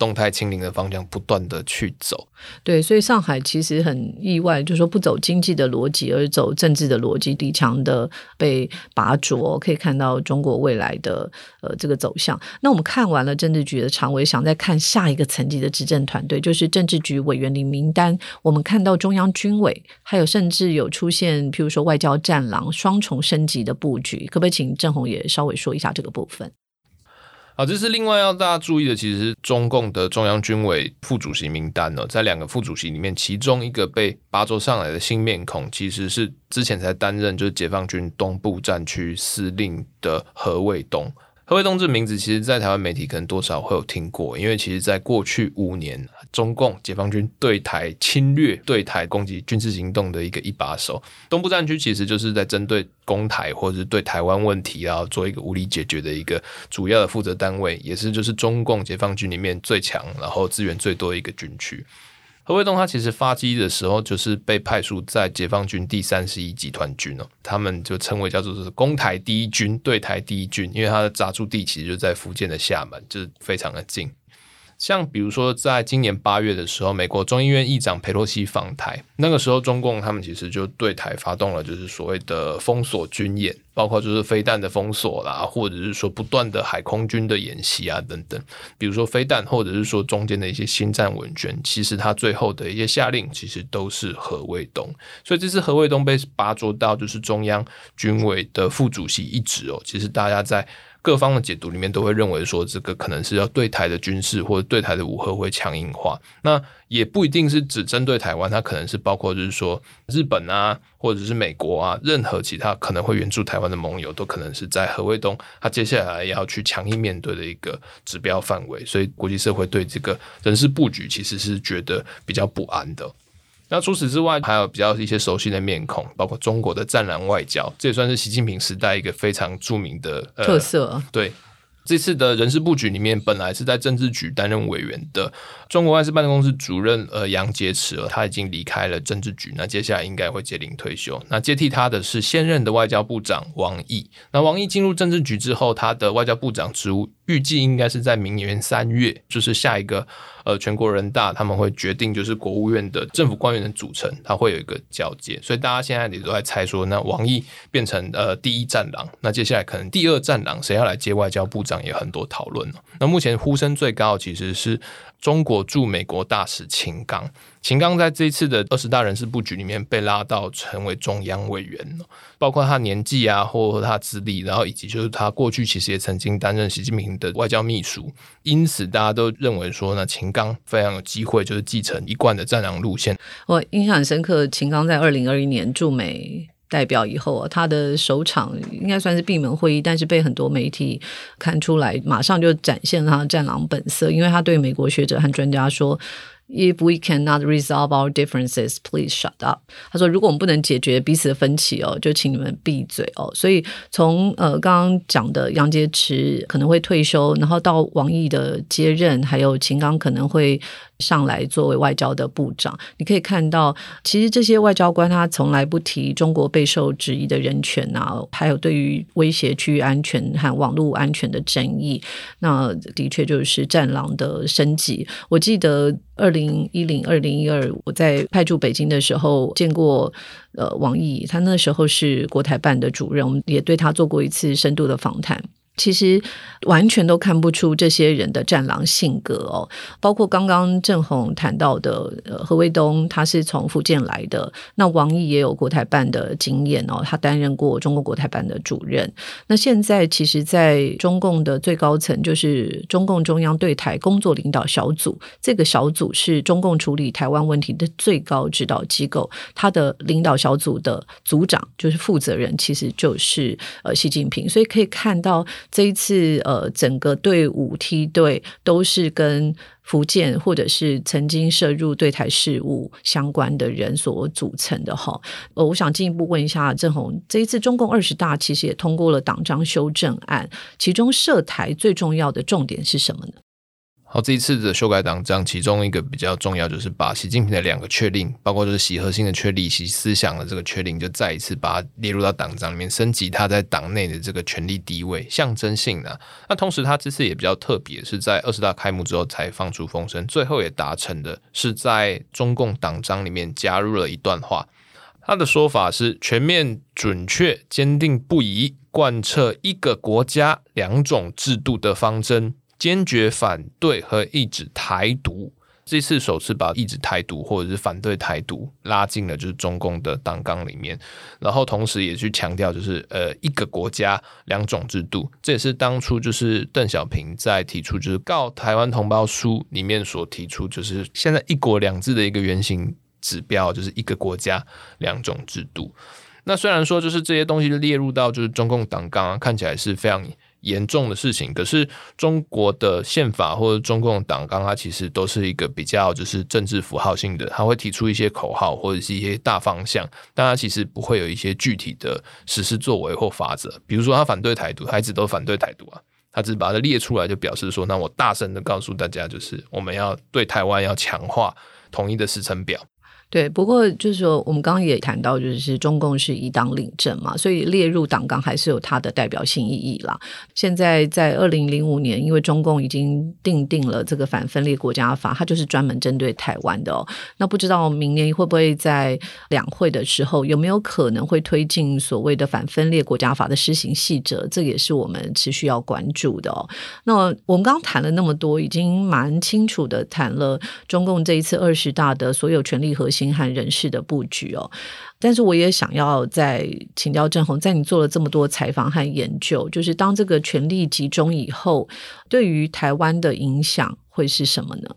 动态清零的方向不断的去走。对，所以上海其实很意外，就是说不走经济的逻辑而走政治的逻辑，李强的被拔擢，可以看到中国未来的这个走向。那我们看完了政治局的常委，想再看下一个层级的执政团队，就是政治局委员的名单。我们看到中央军委，还有甚至有出现譬如说外交战狼双重升级的布局，可不可以请郑弘也稍微说一下这个部分？好，这是另外要大家注意的，其实是中共的中央军委副主席名单哦，在2个副主席里面，其中一个被拔擢上来的新面孔，其实是之前才担任就是解放军东部战区司令的何卫东。何卫东这名字其实在台湾媒体可能多少会有听过，因为其实在过去5年中共解放军对台侵略对台攻击军事行动的一个一把手。东部战区其实就是在针对攻台或者是对台湾问题啊做一个无理解决的一个主要的负责单位，也是就是中共解放军里面最强然后资源最多的一个军区。何卫东他其实发迹的时候就是被派属在解放军第31集团军哦，他们就称为叫做是攻台第一军、对台第一军，因为他的扎驻地其实就在福建的厦门，就是非常的近。像比如说在今年8月的时候，美国众议院议长佩洛西访台，那个时候中共他们其实就对台发动了就是所谓的封锁军演，包括就是飞弹的封锁啦，或者是说不断的海空军的演习啊等等。比如说飞弹或者是说中间的一些新战文宣，其实他最后的一些下令其实都是何卫东。所以这次何卫东被拔擢到就是中央军委的副主席一职哦，其实大家在各方的解读里面都会认为说这个可能是要对台的军事或者对台的武吓会强硬化，那也不一定是只针对台湾，它可能是包括就是说日本啊或者是美国啊，任何其他可能会援助台湾的盟友都可能是在何卫东他接下来要去强硬面对的一个指标范围，所以国际社会对这个人事布局其实是觉得比较不安的。那除此之外还有比较一些熟悉的面孔，包括中国的战狼外交，这也算是习近平时代一个非常著名的特色。对，这次的人事布局里面，本来是在政治局担任委员的中国外事办公室主任杨洁篪他已经离开了政治局，那接下来应该会解铃退休。那接替他的是现任的外交部长王毅，那王毅进入政治局之后，他的外交部长职务预计应该是在明年3月，就是下一个全国人大他们会决定就是国务院的政府官员的组成，它会有一个交接，所以大家现在也都在猜说，那王毅变成第一战狼，那接下来可能第二战狼谁要来接外交部长也很多讨论了。那目前呼声最高的其实是中国驻美国大使秦刚，秦刚在这一次的20大人事布局里面被拉到成为中央委员，包括他年纪啊或他资历，然后以及就是他过去其实也曾经担任习近平的外交秘书，因此大家都认为说呢，秦刚非常有机会就是继承一贯的战狼路线。我印象很深刻，秦刚在2021年驻美代表以后，他的首场应该算是闭门会议，但是被很多媒体看出来，马上就展现他的战狼本色，因为他对美国学者和专家说If we cannot resolve our differences, please shut up. 他说如果我们不能解决彼此的分歧哦，就请你们闭嘴哦。所以从刚刚讲的杨洁篪可能会退休，然后到王毅的接任，还有秦刚可能会上来作为外交的部长，你可以看到其实这些外交官他从来不提中国备受质疑的人权啊，还有对于威胁区域安全和网络安全的争议，那的确就是战狼的升级。我记得2010、2012我在派驻北京的时候见过王毅，他那时候是国台办的主任，我们也对他做过一次深度的访谈，其实完全都看不出这些人的战狼性格哦，包括刚刚郑弘谈到的何卫东，他是从福建来的，那王毅也有国台办的经验哦，他担任过中国国台办的主任。那现在其实在中共的最高层，就是中共中央对台工作领导小组，这个小组是中共处理台湾问题的最高指导机构，他的领导小组的组长就是负责人其实就是习近平，所以可以看到这一次整个队伍梯队都是跟福建或者是曾经涉入对台事务相关的人所组成的哈。我想进一步问一下郑弘，这一次中共20大其实也通过了党章修正案，其中涉台最重要的重点是什么呢？好，这一次的修改党章，其中一个比较重要就是把习近平的2个确令，包括就是习核心的确立、习思想的这个确令，就再一次把它列入到党章里面，升级他在党内的这个权力地位，象征性啊。那同时他这次也比较特别，是在20大开幕之后才放出风声，最后也达成的是在中共党章里面加入了一段话，他的说法是全面准确、坚定不移贯彻一个国家两种制度的方针，坚决反对和抑制台独。这次首次把抑制台独或者是反对台独拉进了就是中共的党纲里面，然后同时也去强调就是一个国家两种制度，这也是当初就是邓小平在提出就是告台湾同胞书里面所提出就是现在一国两制的一个原型指标，就是一个国家两种制度。那虽然说就是这些东西列入到就是中共党纲，看起来是非常严重的事情，可是中国的宪法或者中共党纲它其实都是一个比较就是政治符号性的，它会提出一些口号或者是一些大方向，但它其实不会有一些具体的实施作为或法则。比如说它反对台独，它一直都反对台独啊，它只把它列出来就表示说，那我大声的告诉大家就是我们要对台湾要强化统一的时程表。对，不过就是说我们刚刚也谈到就是中共是以党领政嘛，所以列入党纲还是有它的代表性意义啦。现在在2005年因为中共已经定了这个反分裂国家法，它就是专门针对台湾的哦。那不知道明年会不会在两会的时候有没有可能会推进所谓的反分裂国家法的施行细则，这也是我们持续要关注的哦。那我们刚刚谈了那么多，已经蛮清楚的谈了中共这一次20大的所有权力核心和人事的布局哦，但是我也想要再请教郑弘，在你做了这么多采访和研究，就是当这个权力集中以后，对于台湾的影响会是什么呢？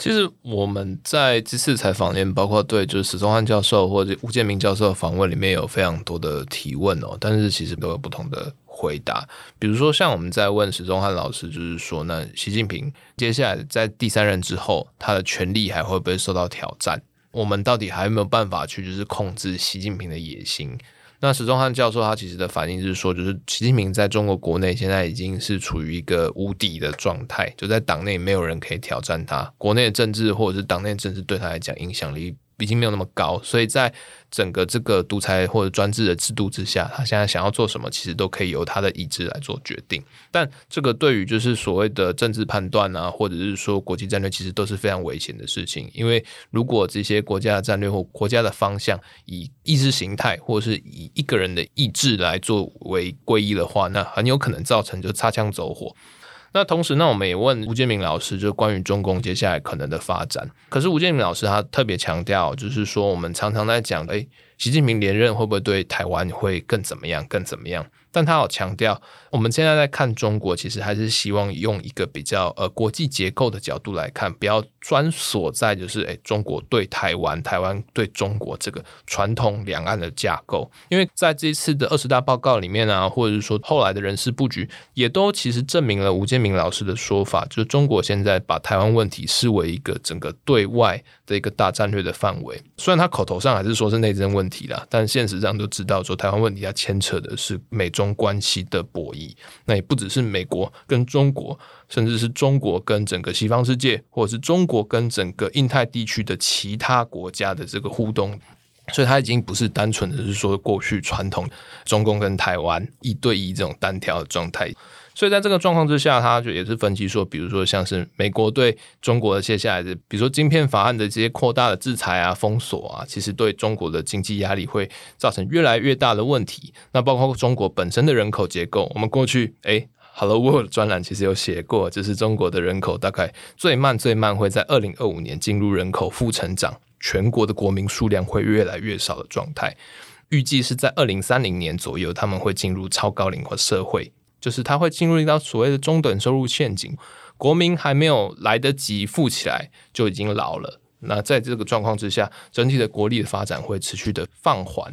其实我们在这次采访里面，包括对就是史宗汉教授或者吴建民教授的访问里面有非常多的提问哦，但是其实都有不同的回答。比如说像我们在问史宗汉老师就是说，那习近平接下来在第3任之后，他的权力还会不会受到挑战，我们到底还有没有办法去就是控制习近平的野心。那史宗汉教授他其实的反应是说，就是习近平在中国国内现在已经是处于一个无敌的状态，就在党内没有人可以挑战他，国内的政治或者是党内政治对他来讲影响力已经没有那么高，所以在整个这个独裁或者专制的制度之下，他现在想要做什么其实都可以由他的意志来做决定。但这个对于就是所谓的政治判断啊，或者是说国际战略，其实都是非常危险的事情。因为如果这些国家的战略或国家的方向以意识形态或者是以一个人的意志来作为归依的话，那很有可能造成就擦枪走火。那同时，那我们也问吴建民老师，就关于中共接下来可能的发展。可是吴建民老师他特别强调，就是说我们常常在讲，习近平连任会不会对台湾会更怎么样，更怎么样？但他有强调，我们现在在看中国，其实还是希望用一个比较国际结构的角度来看，不要专锁在就是中国对台湾、台湾对中国这个传统两岸的架构。因为在这一次的20大报告里面啊，或者是说后来的人事布局，也都其实证明了吴建民老师的说法，就是中国现在把台湾问题视为一个整个对外的一个大战略的范围。虽然他口头上还是说是内政问题啦，但现实上都知道说台湾问题它牵扯的是美中关系的博弈，那也不只是美国跟中国，甚至是中国跟整个西方世界，或者是中国跟整个印太地区的其他国家的这个互动。所以它已经不是单纯的是说过去传统中共跟台湾一对一这种单挑的状态。所以在这个状况之下，他就也是分析说，比如说像是美国对中国的接下来的，比如说晶片法案的这些扩大的制裁啊、封锁啊，其实对中国的经济压力会造成越来越大的问题。那包括中国本身的人口结构，我们过去Hello World 专栏其实有写过，就是中国的人口大概最慢会在2025年进入人口负成长，全国的国民数量会越来越少的状态。预计是在2030年左右，他们会进入超高龄化社会，就是它会进入到所谓的中等收入陷阱，国民还没有来得及富起来就已经老了。那在这个状况之下，整体的国力的发展会持续的放缓。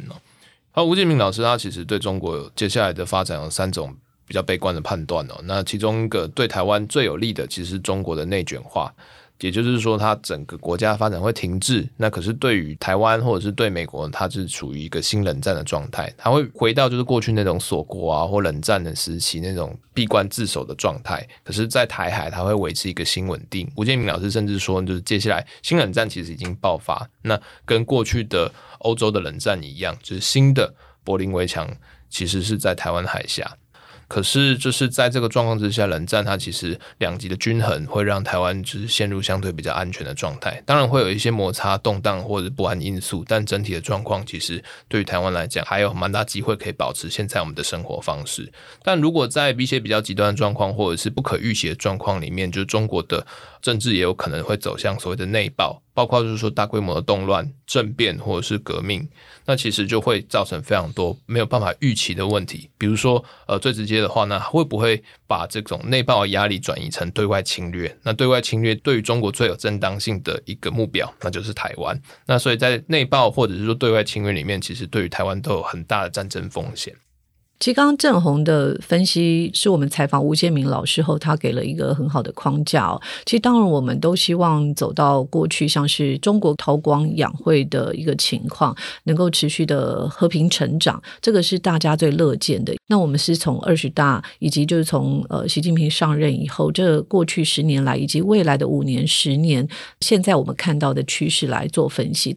吴建民老师他其实对中国接下来的发展有3种比较悲观的判断哦。那其中一个对台湾最有利的，其实是中国的内卷化，也就是说，它整个国家发展会停滞。那可是对于台湾或者是对美国，它是处于一个新冷战的状态，它会回到就是过去那种锁国啊或冷战的时期那种闭关自守的状态。可是，在台海，它会维持一个新稳定。吴建民老师甚至说，就是接下来新冷战其实已经爆发，那跟过去的欧洲的冷战一样，就是新的柏林围墙其实是在台湾海峡。可是就是在这个状况之下，冷战它其实两极的均衡会让台湾就是陷入相对比较安全的状态，当然会有一些摩擦动荡或者不安因素，但整体的状况其实对于台湾来讲还有蛮大机会可以保持现在我们的生活方式。但如果在一些比较极端的状况或者是不可预期的状况里面，就是中国的政治也有可能会走向所谓的内爆，包括就是说大规模的动乱、政变或者是革命，那其实就会造成非常多没有办法预期的问题。比如说最直接的话呢，会不会把这种内爆的压力转移成对外侵略？那对外侵略对于中国最有正当性的一个目标，那就是台湾。那所以在内爆或者是说对外侵略里面，其实对于台湾都有很大的战争风险。其实刚刚郑弘的分析是我们采访吴建民老师后他给了一个很好的框架哦。其实当然我们都希望走到过去像是中国韬光养晦的一个情况能够持续的和平成长，这个是大家最乐见的。那我们是从20大以及就是从习近平上任以后这过去10年来以及未来的5年10年现在我们看到的趋势来做分析。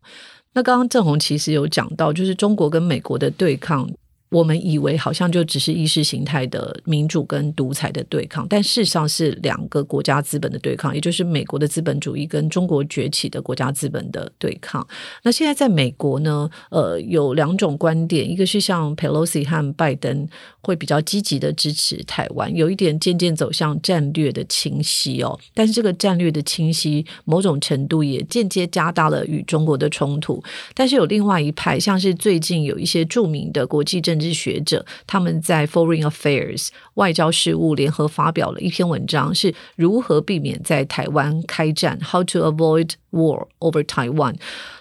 那刚刚郑弘其实有讲到就是中国跟美国的对抗，我们以为好像就只是意识形态的民主跟独裁的对抗，但事实上是两个国家资本的对抗，也就是美国的资本主义跟中国崛起的国家资本的对抗。那现在在美国呢有2种观点，一个是像 Pelosi 和拜登会比较积极的支持台湾，有一点渐渐走向战略的清晰哦。但是这个战略的清晰某种程度也间接加大了与中国的冲突。但是有另外一派，像是最近有一些著名的国际政治学者，他们在 Foreign Affairs 外交事务联合发表了一篇文章，是如何避免在台湾开战 How to avoid war over Taiwan。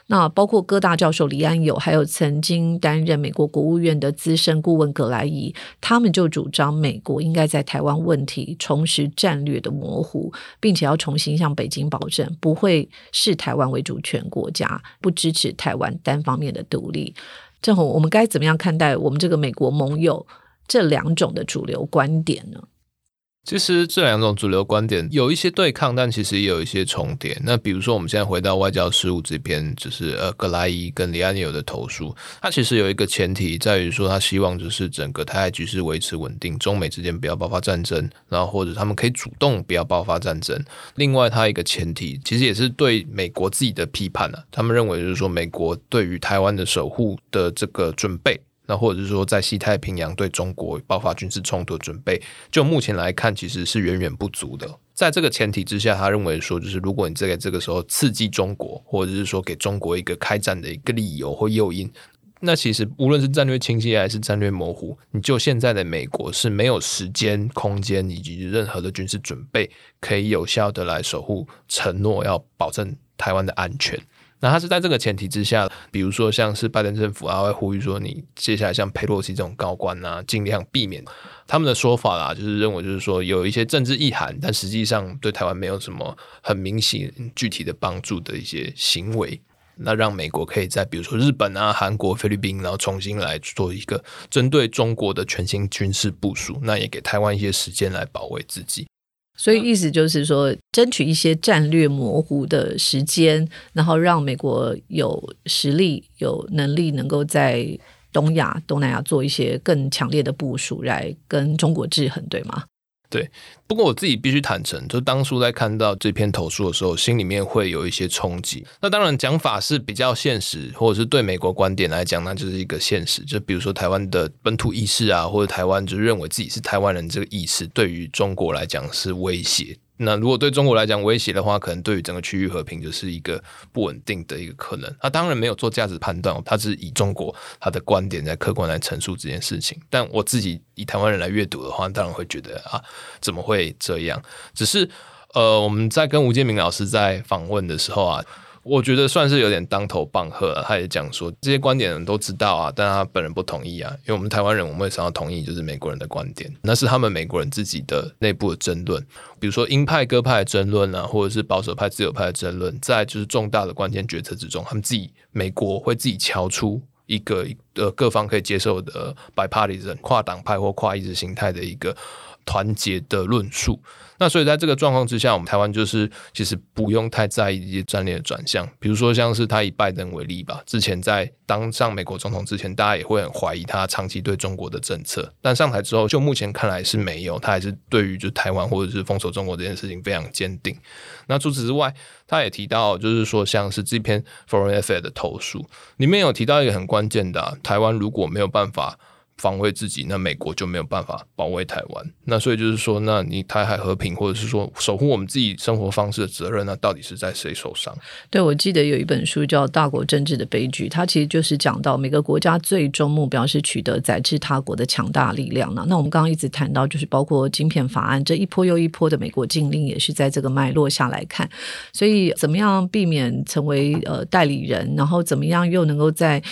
那包括哥大教授李安友还有曾经担任美国国务院的资深顾问葛莱仪，他们就主张美国应该在台湾问题重拾战略的模糊，并且要重新向北京保证不会视台湾为主权国家，不支持台湾单方面的独立。郑弘，我们该怎么样看待我们这个美国盟友这2种的主流观点呢？其实这2种主流观点有一些对抗，但其实也有一些重叠。那比如说我们现在回到外交事务这边，就是葛莱仪跟李安友的投书，他其实有一个前提在于说，他希望就是整个台海局势维持稳定，中美之间不要爆发战争，然后或者他们可以主动不要爆发战争。另外他一个前提其实也是对美国自己的批判啊，他们认为就是说美国对于台湾的守护的这个准备，那或者是说在西太平洋对中国爆发军事冲突的准备，就目前来看其实是远远不足的。在这个前提之下，他认为说，就是如果你在这个时候刺激中国，或者是说给中国一个开战的一个理由或诱因，那其实无论是战略清晰还是战略模糊，你就现在的美国是没有时间、空间以及任何的军事准备可以有效的来守护承诺要保证台湾的安全。那他是在这个前提之下，比如说像是拜登政府啊，会呼吁说你接下来像佩洛西这种高官啊，尽量避免。他们的说法啦，就是认为就是说有一些政治意涵，但实际上对台湾没有什么很明显具体的帮助的一些行为。那让美国可以在比如说日本啊、韩国、菲律宾，然后重新来做一个针对中国的全新军事部署，那也给台湾一些时间来保卫自己。所以意思就是说，争取一些战略模糊的时间，然后让美国有实力、有能力能够在东亚、东南亚做一些更强烈的部署，来跟中国制衡，对吗？对，不过我自己必须坦诚，就当初在看到这篇投书的时候，心里面会有一些冲击。那当然讲法是比较现实，或者是对美国观点来讲，那就是一个现实。就比如说台湾的本土意识啊，或者台湾就认为自己是台湾人这个意识，对于中国来讲是威胁。那如果对中国来讲威胁的话，可能对于整个区域和平就是一个不稳定的一个可能。他当然没有做价值判断，他只是以中国他的观点在客观来陈述这件事情。但我自己以台湾人来阅读的话，当然会觉得啊，怎么会这样？只是我们在跟吴建民老师在访问的时候啊，我觉得算是有点当头棒喝了。他也讲说这些观点人都知道啊，但他本人不同意啊，因为我们台湾人我们为什么要同意就是美国人的观点，那是他们美国人自己的内部的争论，比如说鹰派鸽派的争论啊，或者是保守派自由派的争论，在就是重大的关键决策之中，他们自己美国会自己敲出一个各方可以接受的 bipartisan 跨党派或跨意识形态的一个团结的论述。那所以在这个状况之下，我们台湾就是其实不用太在意一些战略的转向，比如说像是他以拜登为例吧，之前在当上美国总统之前，大家也会很怀疑他长期对中国的政策，但上台之后就目前看来是没有，他还是对于就台湾或者是封锁中国这件事情非常坚定。那除此之外，他也提到就是说像是这篇 Foreign Affairs 的投诉里面有提到一个很关键的台湾如果没有办法防卫自己，那美国就没有办法保卫台湾。那所以就是说，那你台海和平或者是说守护我们自己生活方式的责任，那到底是在谁手上？对，我记得有一本书叫《大国政治的悲剧》，它其实就是讲到每个国家最终目标是取得载至他国的强大力量呢。那我们刚刚一直谈到就是包括晶片法案这一波又一波的美国禁令也是在这个脉络下来看，所以怎么样避免成为代理人，然后怎么样又能够在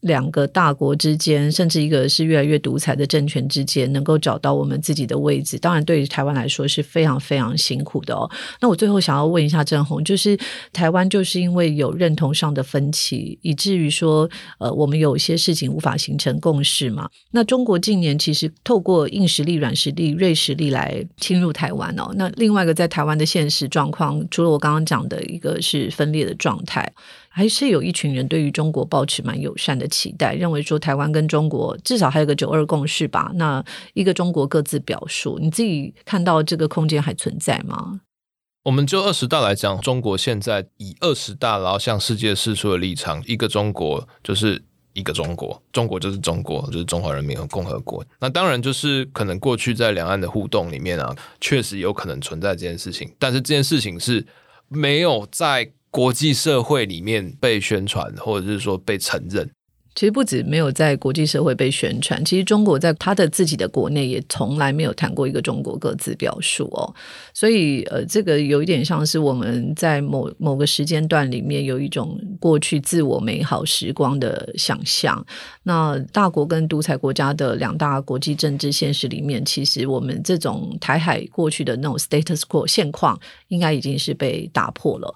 两个大国之间，甚至一个是越来越独裁的政权之间，能够找到我们自己的位置，当然对于台湾来说是非常非常辛苦的哦。那我最后想要问一下郑弘，就是台湾就是因为有认同上的分歧，以至于说我们有些事情无法形成共识嘛？那中国近年其实透过硬实力、软实力、锐实力来侵入台湾哦。那另外一个在台湾的现实状况，除了我刚刚讲的一个是分裂的状态，还是有一群人对于中国抱持蛮友善的期待，认为说台湾跟中国至少还有个九二共识吧，那一个中国各自表述，你自己看到这个空间还存在吗？我们就20大来讲，中国现在以20大然后向世界示出的立场，一个中国就是一个中国，中国就是中国，就是中华人民共和国。那当然就是可能过去在两岸的互动里面啊，确实有可能存在这件事情，但是这件事情是没有在国际社会里面被宣传或者是说被承认。其实不止没有在国际社会被宣传，其实中国在他的自己的国内也从来没有谈过一个中国各自表述哦。所以这个有一点像是我们在某个时间段里面有一种过去自我美好时光的想象。那大国跟独裁国家的两大国际政治现实里面，其实我们这种台海过去的那种 status quo 现况应该已经是被打破了。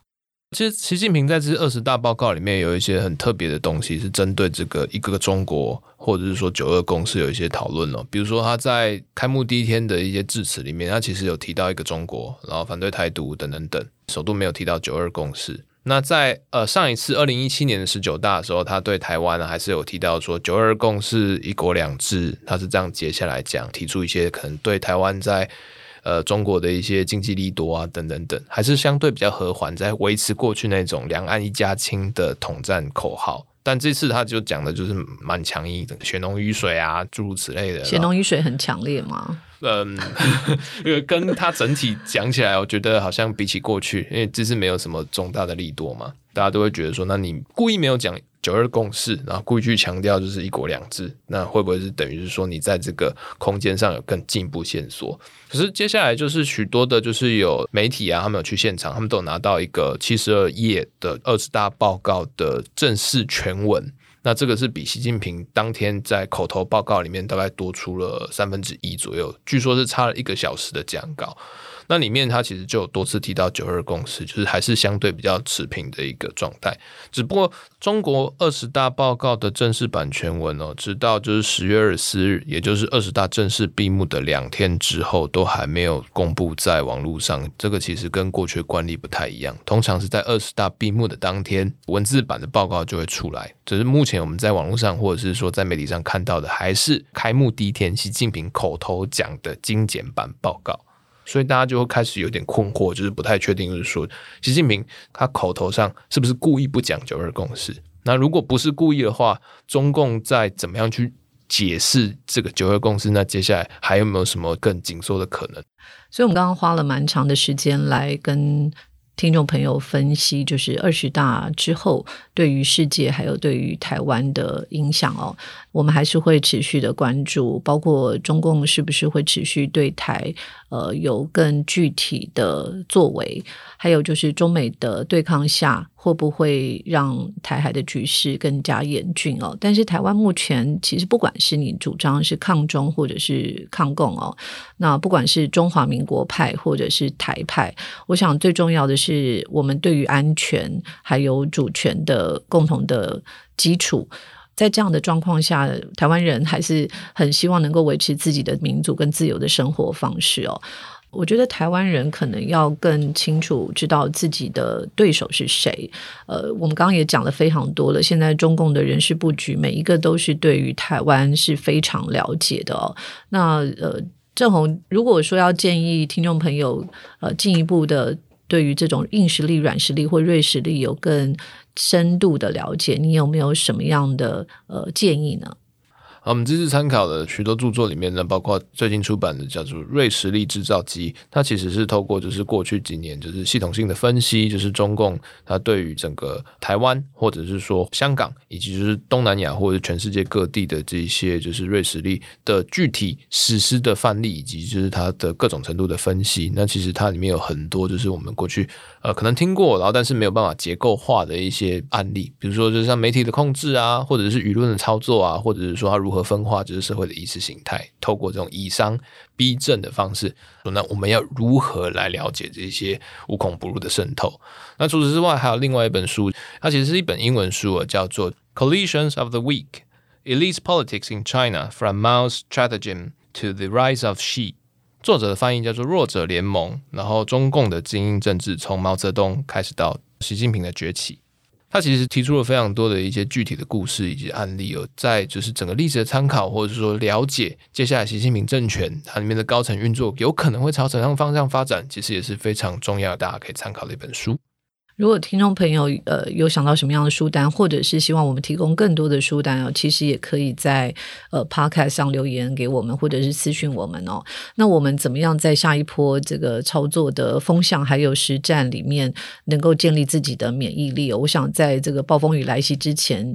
其实习近平在这20大报告里面有一些很特别的东西，是针对这个一个中国或者是说九二共识有一些讨论哦。比如说他在开幕第一天的一些致辞里面，他其实有提到一个中国，然后反对台独等等等，首度没有提到九二共识。那在上一次2017年的19大的时候，他对台湾还是有提到说九二共识一国两制，他是这样接下来讲，提出一些可能对台湾在中国的一些经济利多啊等等等，还是相对比较和缓，在维持过去那种两岸一家亲的统战口号。但这次他就讲的就是蛮强硬的，血浓于水啊诸如此类的。血浓于水很强烈吗？跟他整体讲起来，我觉得好像比起过去，因为这次没有什么重大的利多嘛，大家都会觉得说，那你故意没有讲九二共识，然后故意去强调就是一国两制，那会不会是等于是说你在这个空间上有更进一步线索？可是接下来就是许多的就是有媒体啊，他们有去现场，他们都有拿到一个72页的20大报告的正式全文，那这个是比习近平当天在口头报告里面大概多出了1/3左右，据说是差了1个小时的讲稿。那里面他其实就有多次提到九二共识，就是还是相对比较持平的一个状态。只不过中国20大报告的正式版全文哦，直到就是10月24日，也就是20大正式闭幕的2天之后，都还没有公布在网络上。这个其实跟过去惯例不太一样，通常是在20大闭幕的当天，文字版的报告就会出来。只是目前我们在网络上或者是说在媒体上看到的，还是开幕第一天习近平口头讲的精简版报告。所以大家就会开始有点困惑，就是不太确定，就是说习近平他口头上是不是故意不讲九二共识？那如果不是故意的话，中共在怎么样去解释这个九二共识？那接下来还有没有什么更紧缩的可能？所以我们刚刚花了蛮长的时间来跟听众朋友分析，就是20大之后对于世界还有对于台湾的影响哦，我们还是会持续的关注，包括中共是不是会持续对台有更具体的作为，还有就是中美的对抗下会不会让台海的局势更加严峻哦？但是台湾目前其实不管是你主张是抗中或者是抗共哦，那不管是中华民国派或者是台派，我想最重要的是我们对于安全还有主权的共同的基础。在这样的状况下，台湾人还是很希望能够维持自己的民主跟自由的生活方式哦。我觉得台湾人可能要更清楚知道自己的对手是谁。我们刚刚也讲了非常多了，现在中共的人事布局每一个都是对于台湾是非常了解的哦。那郑弘，如果说要建议听众朋友进一步的对于这种硬实力、软实力或锐实力有更深度的了解，你有没有什么样的建议呢？好，我们这次参考的许多著作里面呢，包括最近出版的叫做《锐实力制造机》，它其实是透过就是过去几年就是系统性的分析，就是中共它对于整个台湾或者是说香港以及就是东南亚或者全世界各地的这一些就是锐实力的具体实施的范例，以及就是它的各种程度的分析。那其实它里面有很多就是我们过去可能听过，然后但是没有办法结构化的一些案例，比如说就是像媒体的控制啊，或者是舆论的操作啊，或者是说它如何分化就是社会的意识形态，透过这种以商逼政的方式，那我们要如何来了解这些无孔不入的渗透。那除此之外还有另外一本书，它其实是一本英文书，叫做 Collisions of the Weak: Elite Politics in China From Mao's Stratagem to the Rise of Xi， 作者的翻译叫做弱者联盟，然后中共的精英政治从毛泽东开始到习近平的崛起。他其实提出了非常多的一些具体的故事以及案例，有在就是整个历史的参考，或者是说了解接下来习近平政权它里面的高层运作有可能会朝怎样方向发展，其实也是非常重要的，大家可以参考的一本书。如果听众朋友有想到什么样的书单，或者是希望我们提供更多的书单哦，其实也可以在podcast 上留言给我们，或者是私讯我们哦。那我们怎么样在下一波这个操作的风向还有实战里面能够建立自己的免疫力哦？我想在这个暴风雨来袭之前，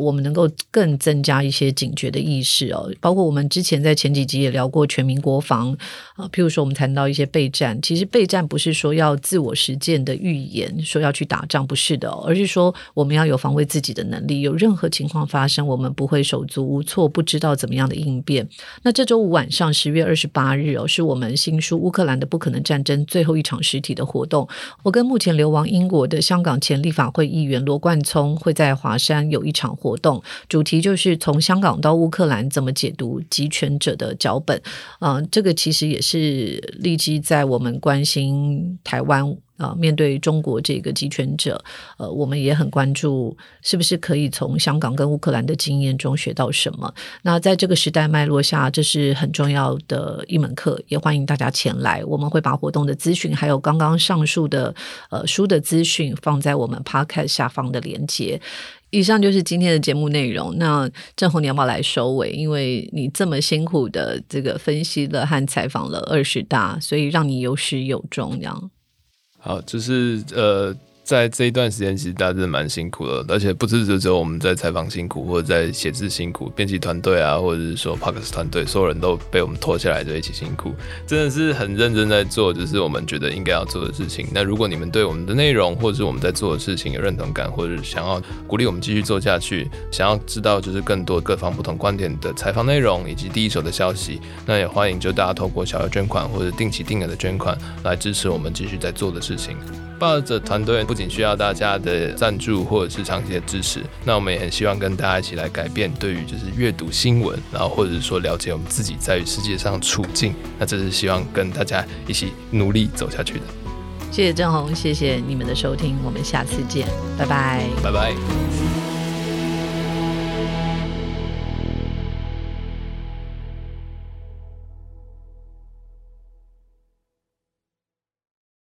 我们能够更增加一些警觉的意识哦。包括我们之前在前几集也聊过全民国防譬如说我们谈到一些备战，其实备战不是说要自我实践的预言说要去打仗，不是的哦，而是说我们要有防卫自己的能力，有任何情况发生我们不会手足无措，不知道怎么样的应变。那这周五晚上10月28日哦，是我们新书《乌克兰的不可能战争》最后一场实体的活动，我跟目前流亡英国的香港前立法会议员罗冠聪会在华山有一场活动，主题就是从香港到乌克兰怎么解读集权者的脚本。这个其实也是立基在我们关心台湾面对中国这个集权者，我们也很关注是不是可以从香港跟乌克兰的经验中学到什么。那在这个时代脉络下，这是很重要的一门课，也欢迎大家前来。我们会把活动的资讯还有刚刚上述的书的资讯放在我们 podcast 下方的连结。以上就是今天的节目内容。那郑弘，你要不要来收尾？因为你这么辛苦的这个分析了和采访了20大，所以让你有始有终这样。好，就是在这一段时间其实大家真的蛮辛苦的，而且不只是只有我们在采访辛苦，或者在写字辛苦，编辑团队啊，或者是说 Podcast 团队，所有人都被我们拖下来就一起辛苦，真的是很认真在做就是我们觉得应该要做的事情。那如果你们对我们的内容或者是我们在做的事情有认同感，或者是想要鼓励我们继续做下去，想要知道就是更多各方不同观点的采访内容以及第一手的消息，那也欢迎就大家透过小额捐款或者定期定额的捐款来支持我们继续在做的事情。抱着团队不仅需要大家的赞助或者是长期的支持，那我们也很希望跟大家一起来改变对于就是阅读新闻，然后或者是说了解我们自己在于世界上处境，那这是希望跟大家一起努力走下去的。谢谢郑弘，谢谢你们的收听，我们下次见，拜拜，拜拜。